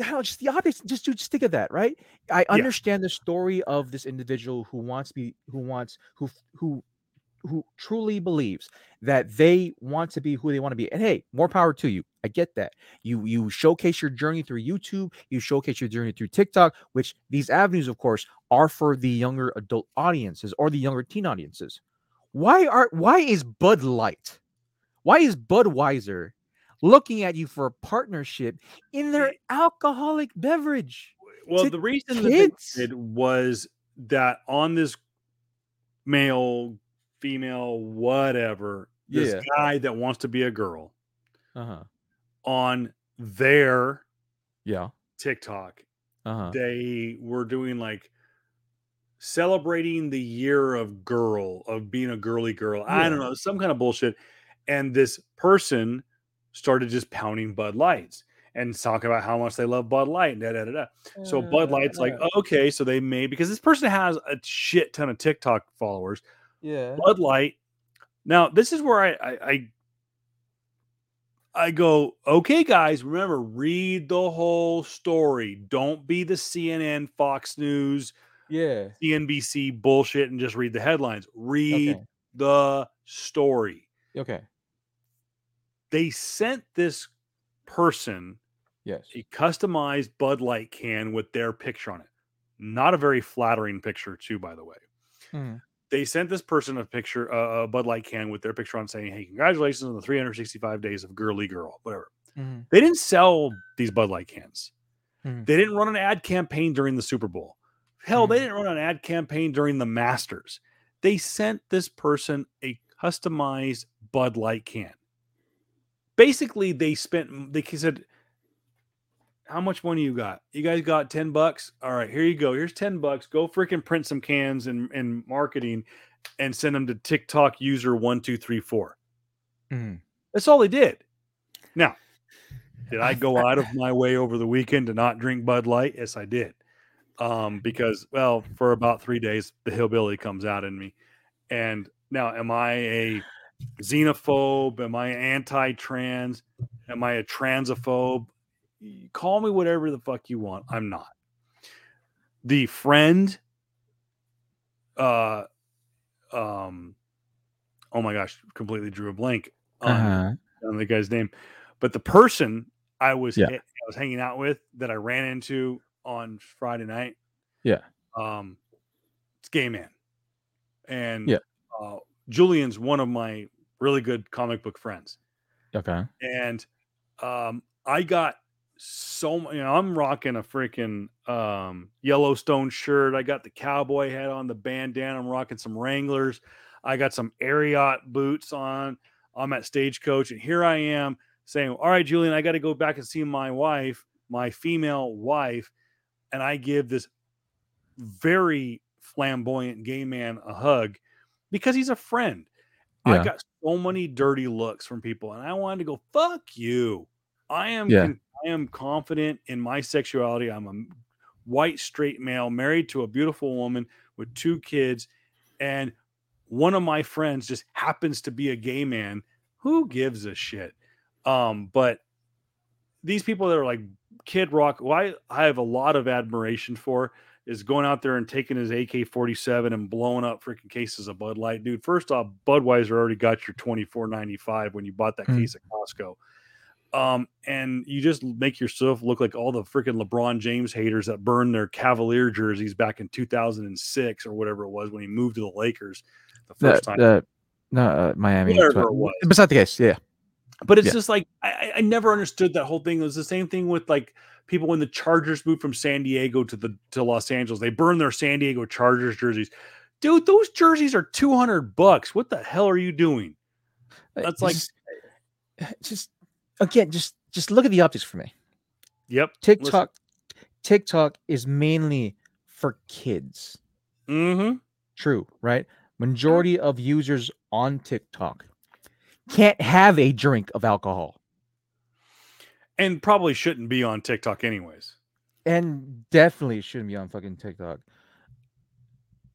how just the optics. Just do just think of that, right? I understand yeah. the story of this individual who wants to be who wants who who who truly believes that they want to be who they want to be. And hey, more power to you. I get that. You you showcase your journey through YouTube, you showcase your journey through TikTok, which these avenues, of course, are for the younger adult audiences or the younger teen audiences. Why are why is Bud Light? Why is Budweiser looking at you for a partnership in their alcoholic beverage? Well, the reason kids. that they did was that on this male, female, whatever, this yeah. guy that wants to be a girl uh-huh. on their yeah. TikTok, uh-huh. they were doing like celebrating the year of girl, of being a girly girl. Yeah. I don't know, some kind of bullshit. And this person started just pounding Bud Lights and talking about how much they love Bud Light and da da da da. So uh, Bud Light's uh, like, okay, so they made, because this person has a shit ton of TikTok followers. Yeah. Bud Light. Now this is where I I I, I go, okay, guys, remember, read the whole story. Don't be the C N N, Fox News, yeah, C N B C bullshit and just read the headlines. Read okay. the story. Okay. They sent this person yes. a customized Bud Light can with their picture on it. Not a very flattering picture, too, by the way. Hmm. They sent this person a picture, uh, a Bud Light can with their picture on, saying, hey, congratulations on the three hundred sixty-five days of girly girl, whatever. Mm-hmm. They didn't sell these Bud Light cans. Mm-hmm. They didn't run an ad campaign during the Super Bowl. Hell, mm-hmm. they didn't run an ad campaign during the Masters. They sent this person a customized Bud Light can. Basically, they spent, they said, how much money you got? You guys got ten bucks? All right, here you go. Here's ten bucks. Go freaking print some cans and, and marketing and send them to TikTok user one two three four. Mm-hmm. That's all they did. Now, did I go out of my way over the weekend to not drink Bud Light? Yes, I did. Um, because, well, for about three days, the hillbilly comes out in me. And now, am I a xenophobe? Am I anti-trans? Am I a transphobe? Call me whatever the fuck you want. I'm not. The friend, uh, um, oh my gosh, completely drew a blank on, uh-huh. on the guy's name, but the person I was yeah. hit, I was hanging out with that I ran into on Friday night, yeah, um, it's gay man, and yeah. Uh, Julian's one of my really good comic book friends. Okay. And um, I got so much, you know, I'm rocking a freaking um, Yellowstone shirt. I got the cowboy hat on, the bandana. I'm rocking some Wranglers. I got some Ariat boots on. I'm at Stagecoach. And here I am saying, all right, Julian, I got to go back and see my wife, my female wife. and I give this very flamboyant gay man a hug because he's a friend. Yeah. I got so many dirty looks from people, and I wanted to go, fuck you. I am yeah. I am confident in my sexuality. I'm a white straight male married to a beautiful woman with two kids, and one of my friends just happens to be a gay man. Who gives a shit? Um, but these people that are like Kid Rock, who I, I have a lot of admiration for, is going out there and taking his A K forty-seven and blowing up freaking cases of Bud Light. Dude, first off, Budweiser already got your twenty-four ninety-five when you bought that mm. case at Costco. Um, and you just make yourself look like all the freaking LeBron James haters that burned their Cavalier jerseys back in two thousand six or whatever it was when he moved to the Lakers the first uh, time. Uh, no, uh, Miami. Whatever it was. But it's not the case, yeah. But it's yeah. just like, I, I never understood that whole thing. It was the same thing with like people when the Chargers moved from San Diego to the to Los Angeles. They burned their San Diego Chargers jerseys. Dude, those jerseys are two hundred bucks. What the hell are you doing? That's like... Just... just Again, just, just look at the optics for me. Yep. TikTok, listen. TikTok is mainly for kids. Mm-hmm. True, right? Majority of users on TikTok can't have a drink of alcohol, and probably shouldn't be on TikTok anyways. And definitely shouldn't be on fucking TikTok.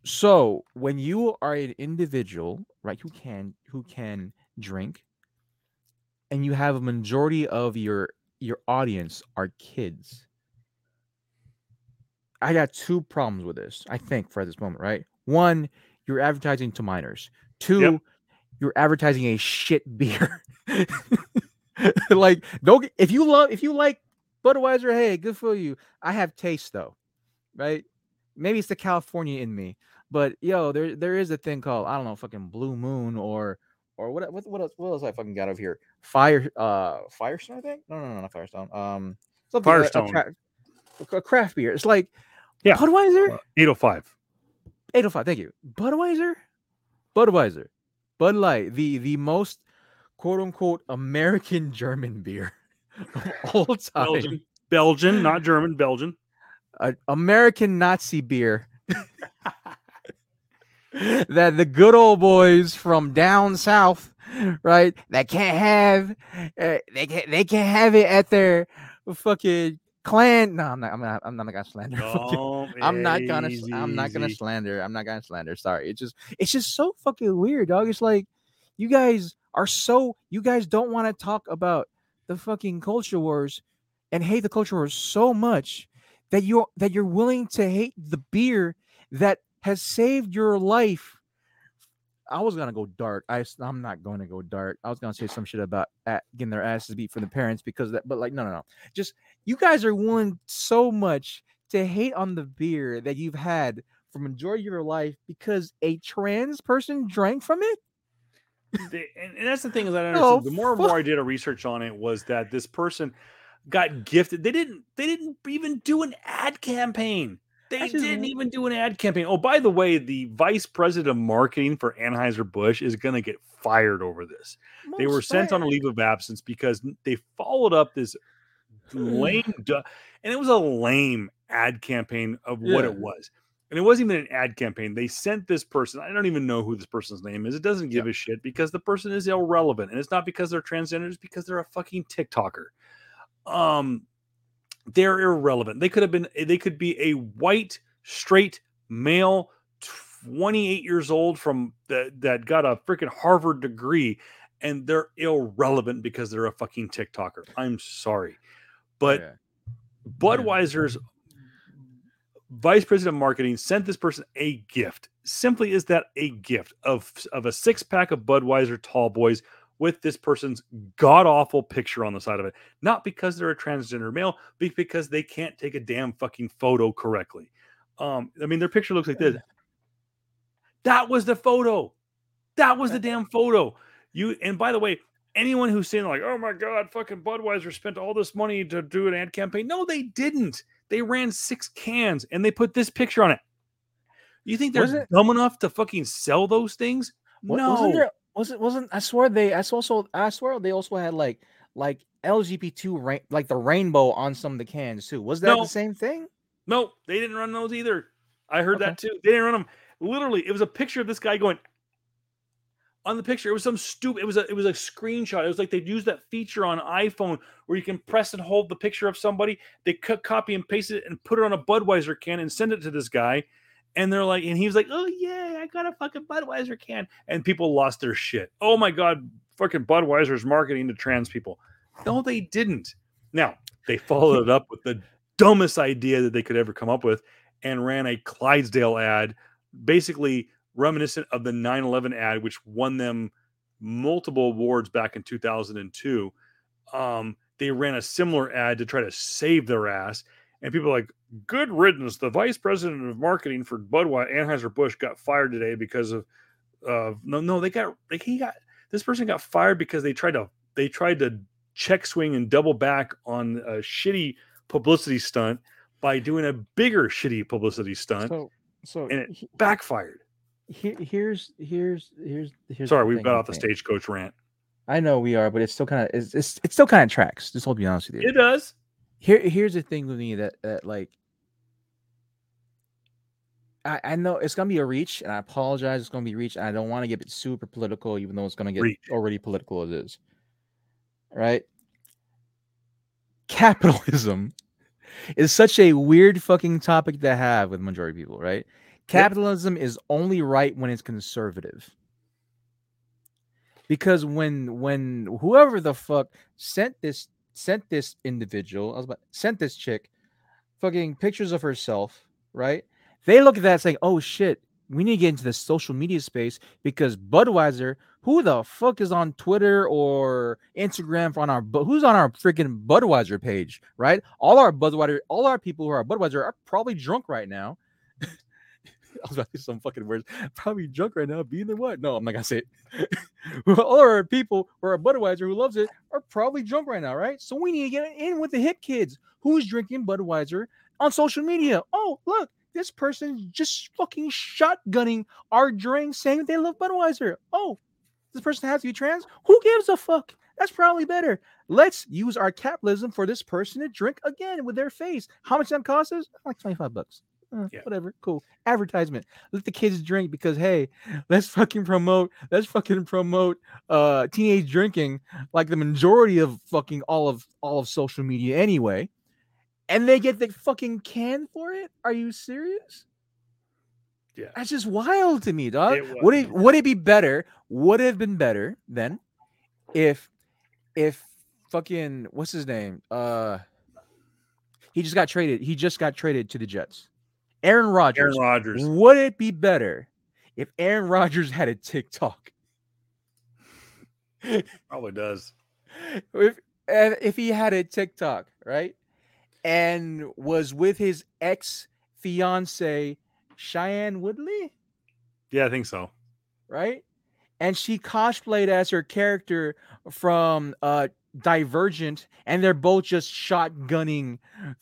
So when you are an individual, right, who can who can drink, and you have a majority of your your audience are kids. I got two problems with this, I think, for this moment, right? One, you're advertising to minors. Two, yep. you're advertising a shit beer. Like, don't get, if you love if you like Budweiser, hey, good for you. I have taste though, right? Maybe it's the California in me, but yo, there there is a thing called, I don't know, fucking Blue Moon or Or what? What? What else? What else I fucking got over here? Fire, uh, Firestone, I think. No, no, no, not Firestone. Um, Firestone. Like a, tra- a craft beer. It's like, yeah, Budweiser. Uh, eight oh five Thank you, Budweiser. Budweiser, Bud Light, the the most quote unquote American German beer of all time. Belgian, Belgian not German, Belgian. Uh, American Nazi beer. That the good old boys from down south, right? That can't have, uh, they can't, they can't have it at their fucking clan. No, I'm not. I'm not. I'm not gonna slander. Oh, I'm not gonna. I'm not gonna slander. I'm not gonna slander. Sorry. It's just. It's just so fucking weird, dog. It's like, you guys are so. You guys don't want to talk about the fucking culture wars, and hate the culture wars so much that you that you're willing to hate the beer that has saved your life. I was gonna go dark. I, I'm not going to go dark. I was gonna say some shit about at, getting their asses beat for the parents because of that. But like, no, no, no. Just, you guys are willing so much to hate on the beer that you've had for majority of your life because a trans person drank from it. They, and, and that's the thing is I don't understand. Oh, the more and more I did a research on it was that this person got gifted. They didn't. They didn't even do an ad campaign. They just, didn't even do an ad campaign. Oh, by the way, the vice president of marketing for Anheuser-Busch is going to get fired over this. They were sent fired. on a leave of absence because they followed up this lame, du- and it was a lame ad campaign of yeah. what it was. And it wasn't even an ad campaign. They sent this person. I don't even know who this person's name is. It doesn't give yeah. a shit because the person is irrelevant. And it's not because they're transgender. It's because they're a fucking TikToker. Um... They're irrelevant. They could have been, they could be a white, straight male, twenty-eight years old from the, that got a freaking Harvard degree, and they're irrelevant because they're a fucking TikToker. I'm sorry. But yeah. Budweiser's vice president of marketing sent this person a gift. Simply is that a gift of, of a six pack of Budweiser Tall Boys with this person's god-awful picture on the side of it. Not because they're a transgender male, but because they can't take a damn fucking photo correctly. Um, I mean, their picture looks like this. That was the photo. That was the damn photo. You. And by the way, anyone who's saying like, oh my God, fucking Budweiser spent all this money to do an ad campaign. No, they didn't. They ran six cans and they put this picture on it. You think they're dumb enough to fucking sell those things? What, no. Wasn't there- Wasn't wasn't I swear they I also I swear they also had like like L G B T like the rainbow on some of the cans too. Was that no. the same thing? No, they didn't run those either. I heard okay. that too. They didn't run them. Literally, it was a picture of this guy going on the picture. It was some stupid. It was a. It was a screenshot. It was like they used that feature on iPhone where you can press and hold the picture of somebody. They cut, copy, and paste it and put it on a Budweiser can and send it to this guy. And they're like, and he was like, "Oh yeah, I got a fucking Budweiser can," and people lost their shit. Oh my god, fucking Budweiser's marketing to trans people. No, they didn't. Now they followed it up with the dumbest idea that they could ever come up with, and ran a Clydesdale ad, basically reminiscent of the nine eleven ad, which won them multiple awards back in two thousand two. Um, they ran a similar ad to try to save their ass, and people are like, "Good riddance! The vice president of marketing for Budweiser, Anheuser-Busch, got fired today because of uh, no, no, they got like he got this person got fired because they tried to they tried to check swing and double back on a shitty publicity stunt by doing a bigger shitty publicity stunt, so, so and it he, backfired." Here, here's here's here's here's. Sorry, we've got off the Stagecoach rant. I know we are, but it's still kind of it's, it's it's still kind of tracks. Just I'll be honest with you. It does. Here, here's the thing with me that that like. I, I know it's gonna be a reach, and I apologize. It's gonna be reach. I don't want to get super political, even though it's gonna get reach. Already political as it is. Right? Capitalism is such a weird fucking topic to have with the majority of people, right? Capitalism yep. is only right when it's conservative. Because when when whoever the fuck sent this sent this individual, I was about sent this chick fucking pictures of herself, right? They look at that saying, "Oh shit, we need to get into the social media space because Budweiser, who the fuck is on Twitter or Instagram for on our who's on our freaking Budweiser page, right? All our Budweiser, all our people who are Budweiser are probably drunk right now." I was about to say some fucking words. Probably drunk right now, being the what? No, I'm not gonna say it. All our people who are Budweiser who loves it are probably drunk right now, right? So we need to get in with the hip kids who's drinking Budweiser on social media. Oh, look. This person just fucking shotgunning our drink saying that they love Budweiser. Oh, this person has to be trans? Who gives a fuck? That's probably better. Let's use our capitalism for this person to drink again with their face. How much that costs us? Like twenty-five bucks. Uh, yeah. Whatever. Cool. Advertisement. Let the kids drink because, hey, let's fucking promote, let's fucking promote uh, teenage drinking like the majority of fucking all of all of social media anyway. And they get the fucking can for it? Are you serious? Yeah. That's just wild to me, dog. It would it would it be better? Would it have been better then if if fucking what's his name? Uh he just got traded. He just got traded to the Jets. Aaron Rodgers. Aaron Rodgers. Would it be better if Aaron Rodgers had a TikTok? Probably does. If and if he had a TikTok, right? And was with his ex-fiance, Cheyenne Woodley? Yeah, I think so. Right? And she cosplayed as her character from uh, Divergent, and they're both just shotgunning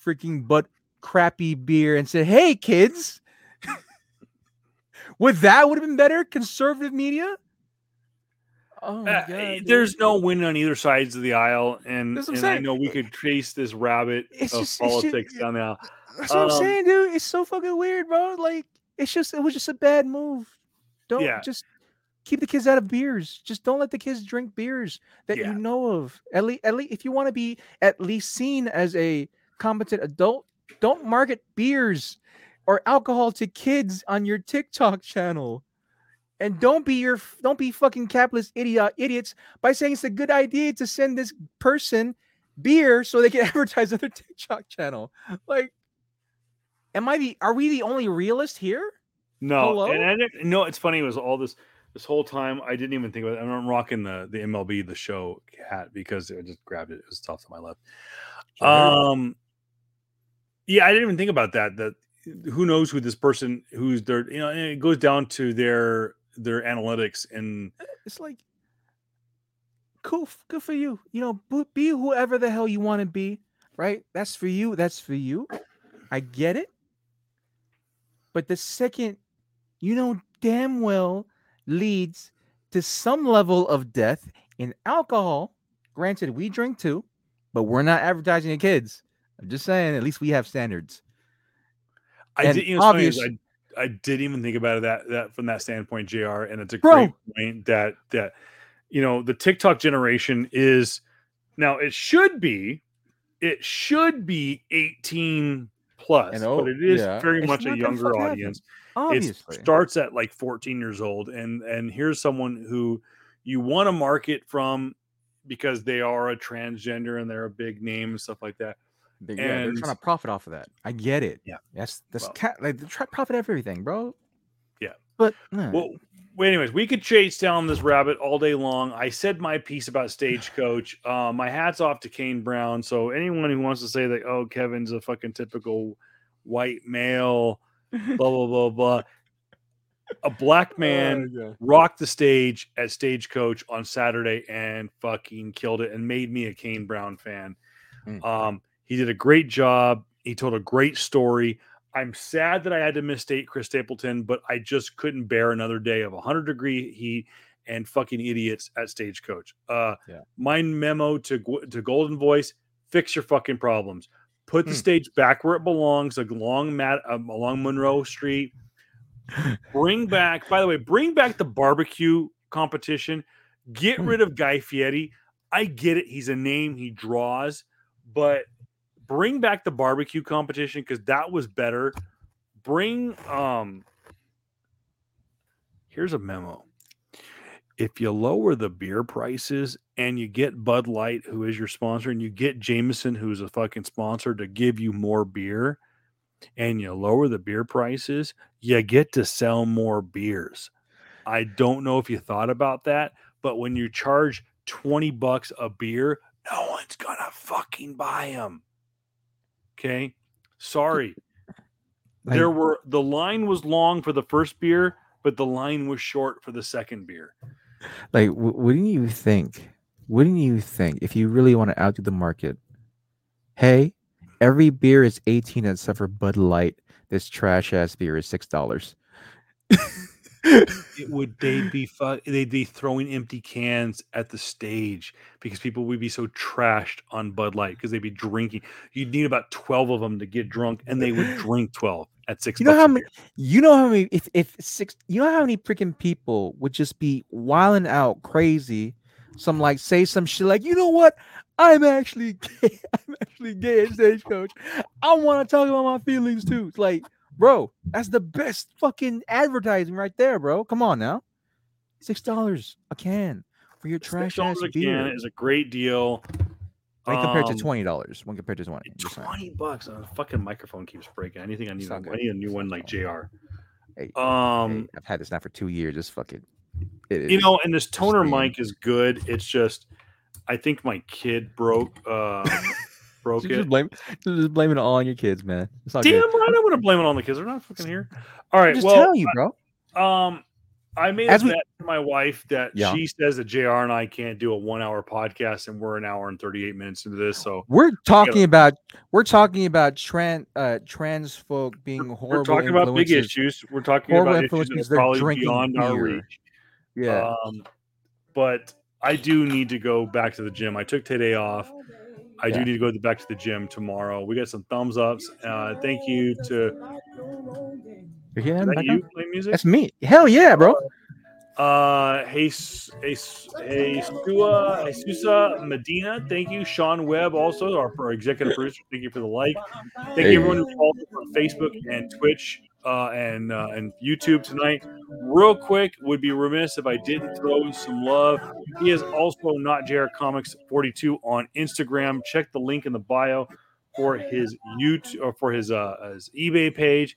freaking butt crappy beer and said, "Hey, kids!" Would that would have been better? Conservative media? Oh my God, uh, there's no win on either sides of the aisle, and, and I know we could trace this rabbit it's of just, politics just, down the aisle. That's um, what I'm saying, dude. It's so fucking weird, bro. Like, it's just it was just a bad move. Don't yeah. just keep the kids out of beers. Just don't let the kids drink beers that yeah. you know of. At least, at least, if you want to be at least seen as a competent adult, don't market beers or alcohol to kids on your TikTok channel. And don't be your don't be fucking capitalist idiot idiots by saying it's a good idea to send this person beer so they can advertise on their TikTok channel. Like, am I the are we the only realist here? No, and I didn't, no. It's funny. It was all this this whole time. I didn't even think about it. I'm rocking the the M L B The Show hat because I just grabbed it. It was off to my left. Sure. Um, yeah, I didn't even think about that. That who knows who this person who's their you know. And it goes down to their. their analytics, and it's like cool, good for you, you know, be whoever the hell you want to be, right? That's for you, that's for you. I get it, but the second you know damn well leads to some level of death in alcohol, granted we drink too, but we're not advertising to kids. I'm just saying, at least we have standards. I and did, you know, obvious. I, I didn't even think about it that that from that standpoint, J R. And it's a Bro. great point that that you know the TikTok generation is now. It should be, it should be eighteen plus, and oh, but it is yeah. very it's much a younger audience. It starts at like fourteen years old, and and here's someone who you want to market from because they are a transgender and they're a big name and stuff like that. But yeah, and, they're trying to profit off of that. I get it. Yeah, that's that's well, cat, like they try to profit off everything, bro. Yeah, but nah. well, anyways, we could chase down this rabbit all day long. I said my piece about Stagecoach. Uh, my hat's off to Kane Brown. So anyone who wants to say that, oh, Kevin's a fucking typical white male, blah blah blah blah. A black man oh, yeah. rocked the stage at Stagecoach on Saturday and fucking killed it and made me a Kane Brown fan. Mm. Um. He did a great job. He told a great story. I'm sad that I had to misstate Chris Stapleton, but I just couldn't bear another day of one hundred degree heat and fucking idiots at Stagecoach. Uh, yeah. My memo to to Golden Voice: fix your fucking problems. Put the mm. stage back where it belongs, along Matt, um, along Monroe Street. Bring back, by the way, bring back the barbecue competition. Get mm. rid of Guy Fieri. I get it. He's a name. He draws, but. Bring back the barbecue competition because that was better. Bring um. Here's a memo. If you lower the beer prices and you get Bud Light, who is your sponsor, and you get Jameson, who's a fucking sponsor, to give you more beer, and you lower the beer prices, you get to sell more beers. I don't know if you thought about that, but when you charge twenty bucks a beer, no one's gonna fucking buy them. Okay, sorry. There were the line was long for the first beer, but the line was short for the second beer. Like, w- wouldn't you think? Wouldn't you think if you really want to outdo the market? Hey, every beer is eighteen except for Bud Light. This trash ass beer is six dollars. It would they'd be fu- they'd be throwing empty cans at the stage because people would be so trashed on Bud Light because they'd be drinking. You'd need about twelve of them to get drunk, and they would drink twelve at six. You know how many? You know how many? If if six, you know how many freaking people would just be wilding out crazy? Some like say some shit like, you know what? I'm actually gay. I'm actually gay at Stagecoach. I want to talk about my feelings too. It's like. Bro, that's the best fucking advertising right there, bro. Come on now. six dollars a can for your trash ass beer. six dollars a can is a great deal. When um, compared to twenty dollars. When compared to twenty dollars. twenty bucks. Oh, the fucking microphone keeps breaking. I need, I need, I need a new one like J R. Hey, um, hey, I've had this now for two years. Just fuck it. It is, you know, and this toner mic is good. It's just, I think my kid broke... Uh, Broke just it. Blame, just blame it all on your kids, man. It's not Damn good. Right, I want to blame it on the kids. They're not fucking here. All right, I'm just well, telling you, bro. I, um, I made a bet to my wife that yeah. she says that J R and I can't do a one-hour podcast, and we're an hour and thirty-eight minutes into this. So we're talking yeah. about we're talking about trans uh, trans folk being we're, horrible. We're talking about big issues. We're talking horrible about issues that's probably beyond beer. Our reach. Yeah, um, but I do need to go back to the gym. I took today off. I yeah. do need to go back to the gym tomorrow. We got some thumbs ups. Uh, thank you to. You're hearing that you play music? That's me. Hell yeah, bro. Uh, hey, hey, hey, Sua, Susa Medina. Thank you, Sean Webb. Also, our, our executive producer. Thank you for the like. Thank hey. you everyone who followed us on Facebook and Twitch uh, and uh, and YouTube tonight. Real quick, would be remiss if I didn't throw some love. He is also not J R Comics forty-two on Instagram. Check the link in the bio for his YouTube or for his uh his eBay page.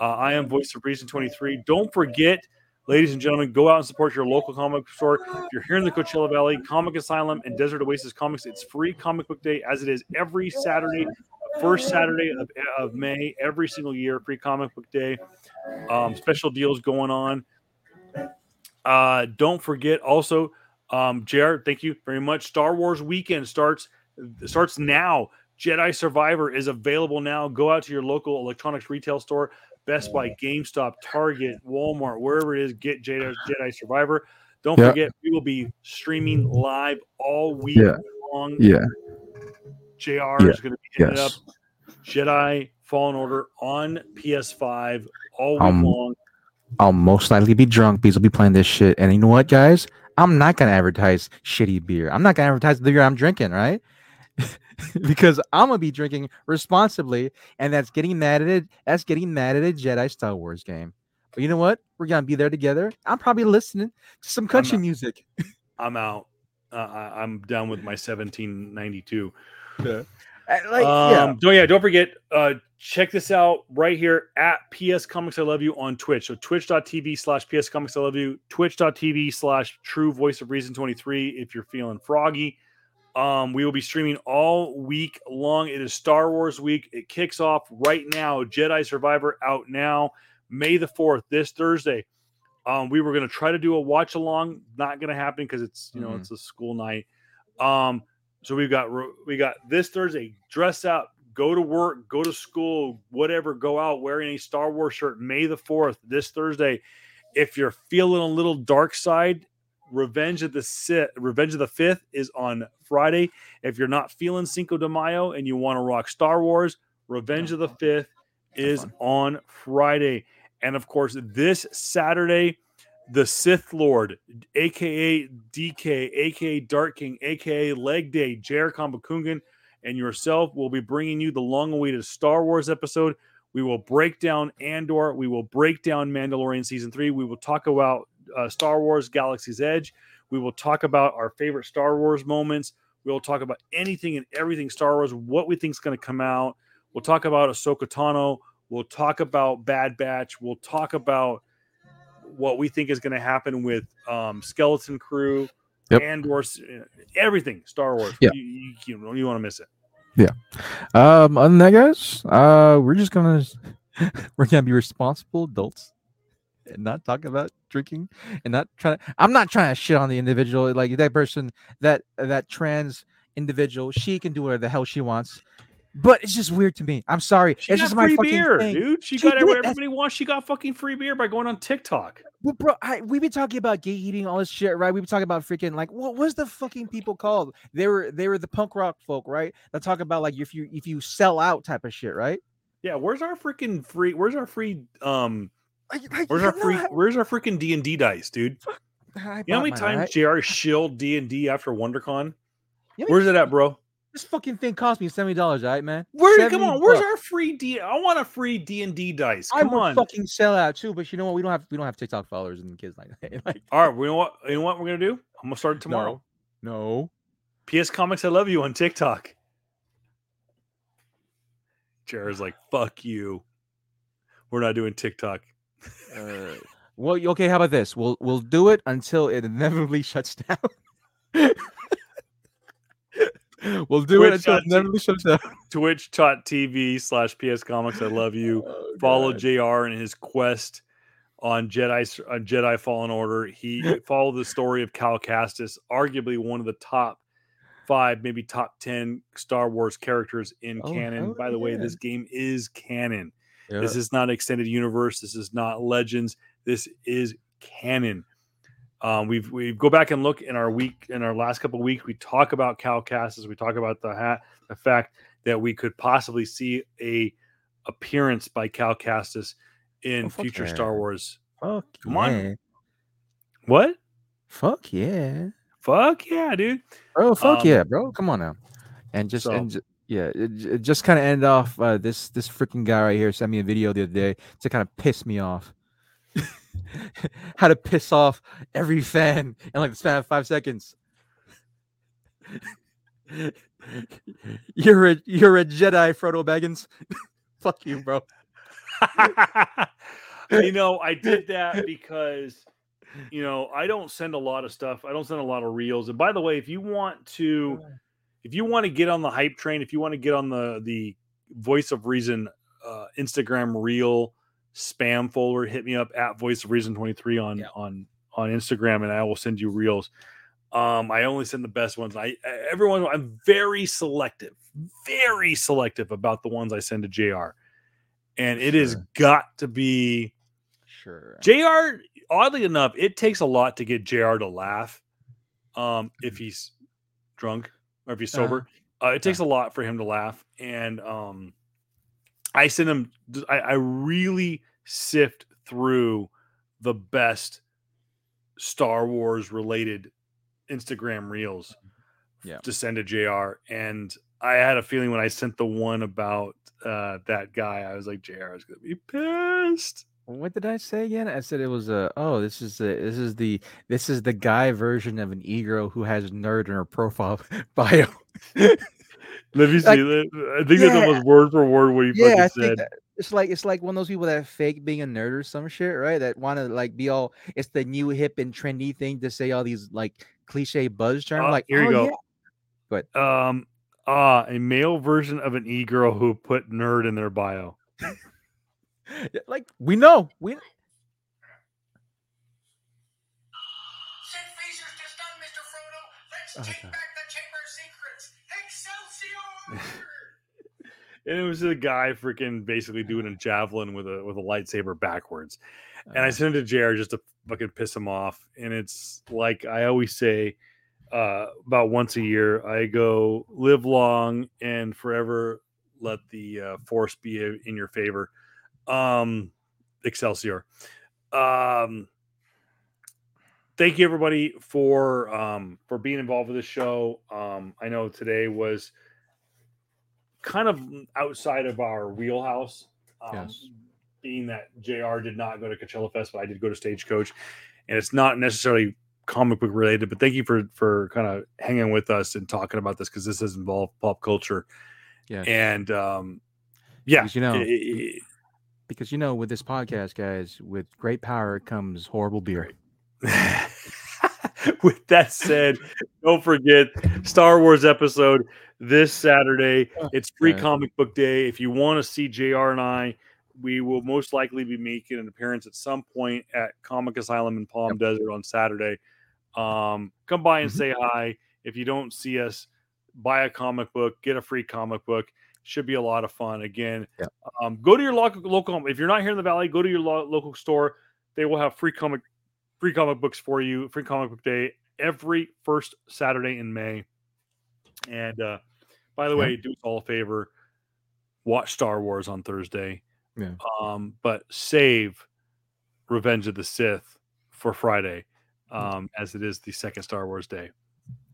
Uh, I am Voice of Reason twenty-three. Don't forget, ladies and gentlemen, go out and support your local comic store. If you're here in the Coachella Valley, Comic Asylum and Desert Oasis Comics, it's Free Comic Book Day, as it is every Saturday, first Saturday of, of May, every single year, Free Comic Book Day. Um, special deals going on. Uh, don't forget also, um, J R, thank you very much. Star Wars Weekend starts starts now. Jedi Survivor is available now. Go out to your local electronics retail store. Best Buy, GameStop, Target, Walmart, wherever it is, get Jedi, Jedi Survivor. Don't yep. forget, we will be streaming live all week yeah. long. Yeah. J R yeah. is going to be hitting yes. it up. Jedi Fallen Order on P S five all week um, long. I'll most likely be drunk because I'll be playing this shit. And you know what, guys? I'm not going to advertise shitty beer. I'm not going to advertise the beer I'm drinking, right? Because I'm going to be drinking responsibly, and that's getting mad at it. That's getting mad at a Jedi Star Wars game. But you know what? We're going to be there together. I'm probably listening to some country I'm music. I'm out. Uh, I'm down with my seventeen ninety-two. Yeah. Like, um, yeah. Don't, yeah, don't forget, uh, check this out right here at P S Comics I Love You on Twitch. So twitch.tv slash PS Comics I Love You, twitch.tv slash True Voice of Reason twenty-three if you're feeling froggy. Um, we will be streaming all week long. It is Star Wars week. It kicks off right now. Jedi Survivor out now, May the fourth, this Thursday. Um, we were going to try to do a watch along. Not going to happen because it's, you know, mm-hmm. it's a school night. Um, So we've got we got this Thursday, dress up, go to work, go to school, whatever, go out wearing a Star Wars shirt, May the fourth, this Thursday. If you're feeling a little dark side, Revenge of the Sith, Revenge of the Fifth is on Friday. If you're not feeling Cinco de Mayo and you want to rock Star Wars, Revenge of the Fifth is on Friday. And, of course, this Saturday, the Sith Lord, a k a. D K, a k a. Dark King, a k a. Leg Day, J R Cabacungan, and yourself will be bringing you the long-awaited Star Wars episode. We will break down Andor. We will break down Mandalorian Season three. We will talk about uh, Star Wars Galaxy's Edge. We will talk about our favorite Star Wars moments. We will talk about anything and everything Star Wars, what we think is going to come out. We'll talk about Ahsoka Tano. We'll talk about Bad Batch. We'll talk about what we think is going to happen with um, Skeleton Crew, yep. Andor, everything Star Wars. Yep. You, you, you, you want to miss it. Yeah. Um, other than that, guys, uh, we're just gonna we're gonna be responsible adults and not talk about drinking and not trying. To, I'm not trying to shit on the individual. Like that person, that that trans individual, she can do whatever the hell she wants. But it's just weird to me. I'm sorry. She it's got just free my fucking beer, thing. dude. She, she got everybody that's... wants. She got fucking free beer by going on TikTok. Well, bro, I, we've been talking about gay eating, all this shit, right? We've been talking about freaking like what was the fucking people called? They were they were the punk rock folk, right? That talk about like if you if you sell out type of shit, right? Yeah. Where's our freaking free? Where's our free? Um. Like, like, where's our free? Not... Where's our freaking D and D dice, dude? I you know how many times J R right? shilled D and D after WonderCon? You know where's it at, bro? This fucking thing cost me seventy dollars, all right, man? Where? Come on, where's bucks. our free D? I want a free D and D dice. Come I would on. fucking sell out too, but you know what? We don't have we don't have TikTok followers and kids like that. Like, all right, we know what you know what we're gonna do? I'm gonna start tomorrow. No. no. P S Comics, I love you on TikTok. Jared's like, fuck you. We're not doing TikTok. Uh, well, okay. How about this? We'll we'll do it until it inevitably shuts down. We'll do Twitch. it until Twitch.tv slash PS Comics. I love you. Oh, follow J R and his quest on Jedi on Jedi Fallen Order. He followed the story of Cal Kestis, arguably one of the top five, maybe top ten Star Wars characters in oh, canon. By the yeah. way, this game is canon. Yeah. This is not extended universe. This is not Legends. This is canon. Um, we've we go back and look in our week in our last couple of weeks. We talk about Cal Kestis. We talk about the hat, the fact that we could possibly see a appearance by Cal Kestis in oh, future yeah. Star Wars. Fuck Come yeah. on, what? Fuck yeah! Fuck yeah, dude! Oh fuck um, yeah, bro! Come on now, and just so, and, yeah, it, it just kind of end off. Uh, this this freaking guy right here sent me a video the other day to kind of piss me off. How to piss off every fan in like the span of five seconds. You're a you're a Jedi, Frodo Baggins. Fuck you, bro. You know, I did that because you know I don't send a lot of stuff. I don't send a lot of reels. And by the way, if you want to, if you want to get on the hype train, if you want to get on the the Voice of Reason uh, Instagram reel spam folder, hit me up at Voice of Reason twenty-three on yeah. on on Instagram, and I will send you reels. Um, I only send the best ones. I, I everyone, I'm very selective, very selective about the ones I send to J R, and it sure. has got to be sure. J R, oddly enough, it takes a lot to get J R to laugh. Um, if he's drunk or if he's sober, uh, uh, it takes uh. a lot for him to laugh, and um. I send them, I, I really sift through the best Star Wars related Instagram reels yeah. to send to J R. And I had a feeling when I sent the one about uh, that guy, I was like, J R is going to be pissed. What did I say again? I said it was a oh, this is the this is the this is the guy version of an e-girl who has nerd in her profile bio. Let me see like, that. I think yeah, that's almost word for word what you yeah, fucking I said. Think that, it's like it's like one of those people that fake being a nerd or some shit, right? That want to like be all it's the new hip and trendy thing to say all these like cliche buzz terms. Uh, like here oh, you go. Yeah. But um ah, uh, a male version of an e-girl who put nerd in their bio. Like we know, we. Sid Feaster's just done, Mister Frodo. Let's oh, take God. back the Chamber of Secrets. Excelsior! And it was a guy freaking basically doing a javelin with a with a lightsaber backwards, and I sent it to J R just to fucking piss him off. And it's like I always say, uh, about once a year, I go live long and forever. Let the uh, force be in your favor. Um, Excelsior. Um, thank you everybody for, um, for being involved with this show. Um, I know today was kind of outside of our wheelhouse, um, yes. being that J R did not go to Coachella Fest, but I did go to Stagecoach, and it's not necessarily comic book related, but thank you for, for kind of hanging with us and talking about this. Cause this has involved pop culture. Yeah. And, um, yeah, you know, it, it, because, you know, with this podcast, guys, with great power comes horrible beer. With that said, don't forget Star Wars episode this Saturday. It's Free Comic Book Day. If you want to see J R and I, we will most likely be making an appearance at some point at Comic Asylum in Palm yep. Desert on Saturday. Um, come by and say hi. If you don't see us, buy a comic book, get a free comic book. Should be a lot of fun. Again, yeah. um, go to your local, local. If you're not here in the Valley, go to your lo- local store. They will have free comic, free comic books for you. Free Comic Book Day every first Saturday in May. And uh, by the yeah. way, do us all a favor: watch Star Wars on Thursday. Yeah. Um, but save Revenge of the Sith for Friday, um, as it is the second Star Wars day.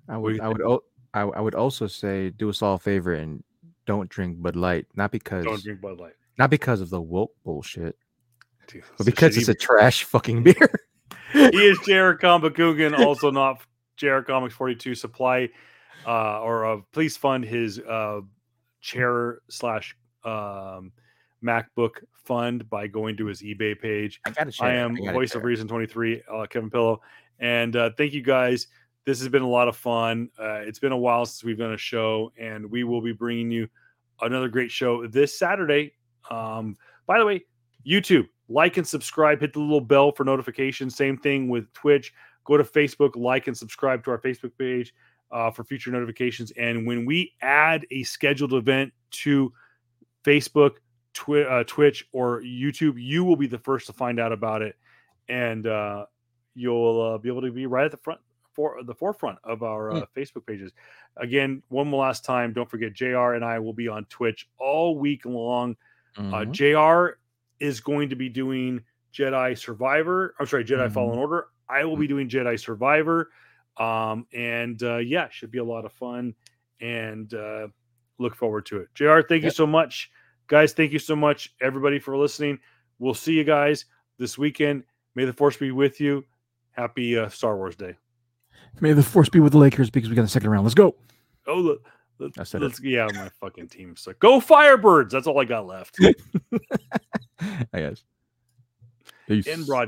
I would, I would, o- I, I would also say do us all a favor and. Don't drink Bud Light, not because don't drink Bud Light, not because of the woke bullshit, dude, but because it's a trash fucking beer. He is J R Cabacungan, also not J R Comics forty-two supply, uh, or uh, please fund his uh, chair slash um, MacBook fund by going to his eBay page. I got I am I Voice of Reason twenty-three, uh, Kevin Pillow, and uh, thank you guys. This has been a lot of fun. Uh, it's been a while since we've done a show, and we will be bringing you another great show this Saturday. Um, by the way, YouTube, like and subscribe. Hit the little bell for notifications. Same thing with Twitch. Go to Facebook, like and subscribe to our Facebook page uh, for future notifications. And when we add a scheduled event to Facebook, twi- uh, Twitch, or YouTube, you will be the first to find out about it, and uh, you'll uh, be able to be right at the front. For the forefront of our uh, Facebook pages. Again, one last time, don't forget J R and I will be on Twitch all week long. Mm-hmm. Uh, J R is going to be doing Jedi Survivor. I'm sorry, Jedi mm-hmm. Fallen Order. I will mm-hmm. be doing Jedi Survivor. Um, and uh, yeah, should be a lot of fun, and uh, look forward to it. J R, thank yep. you so much. Guys, thank you so much, everybody, for listening. We'll see you guys this weekend. May the force be with you. Happy uh, Star Wars Day. May the force be with the Lakers because we got the second round. Let's go. Oh, look. Let, let's it. Yeah, my fucking team sucks. Go Firebirds. That's all I got left. I guess. Peace. In broadcast.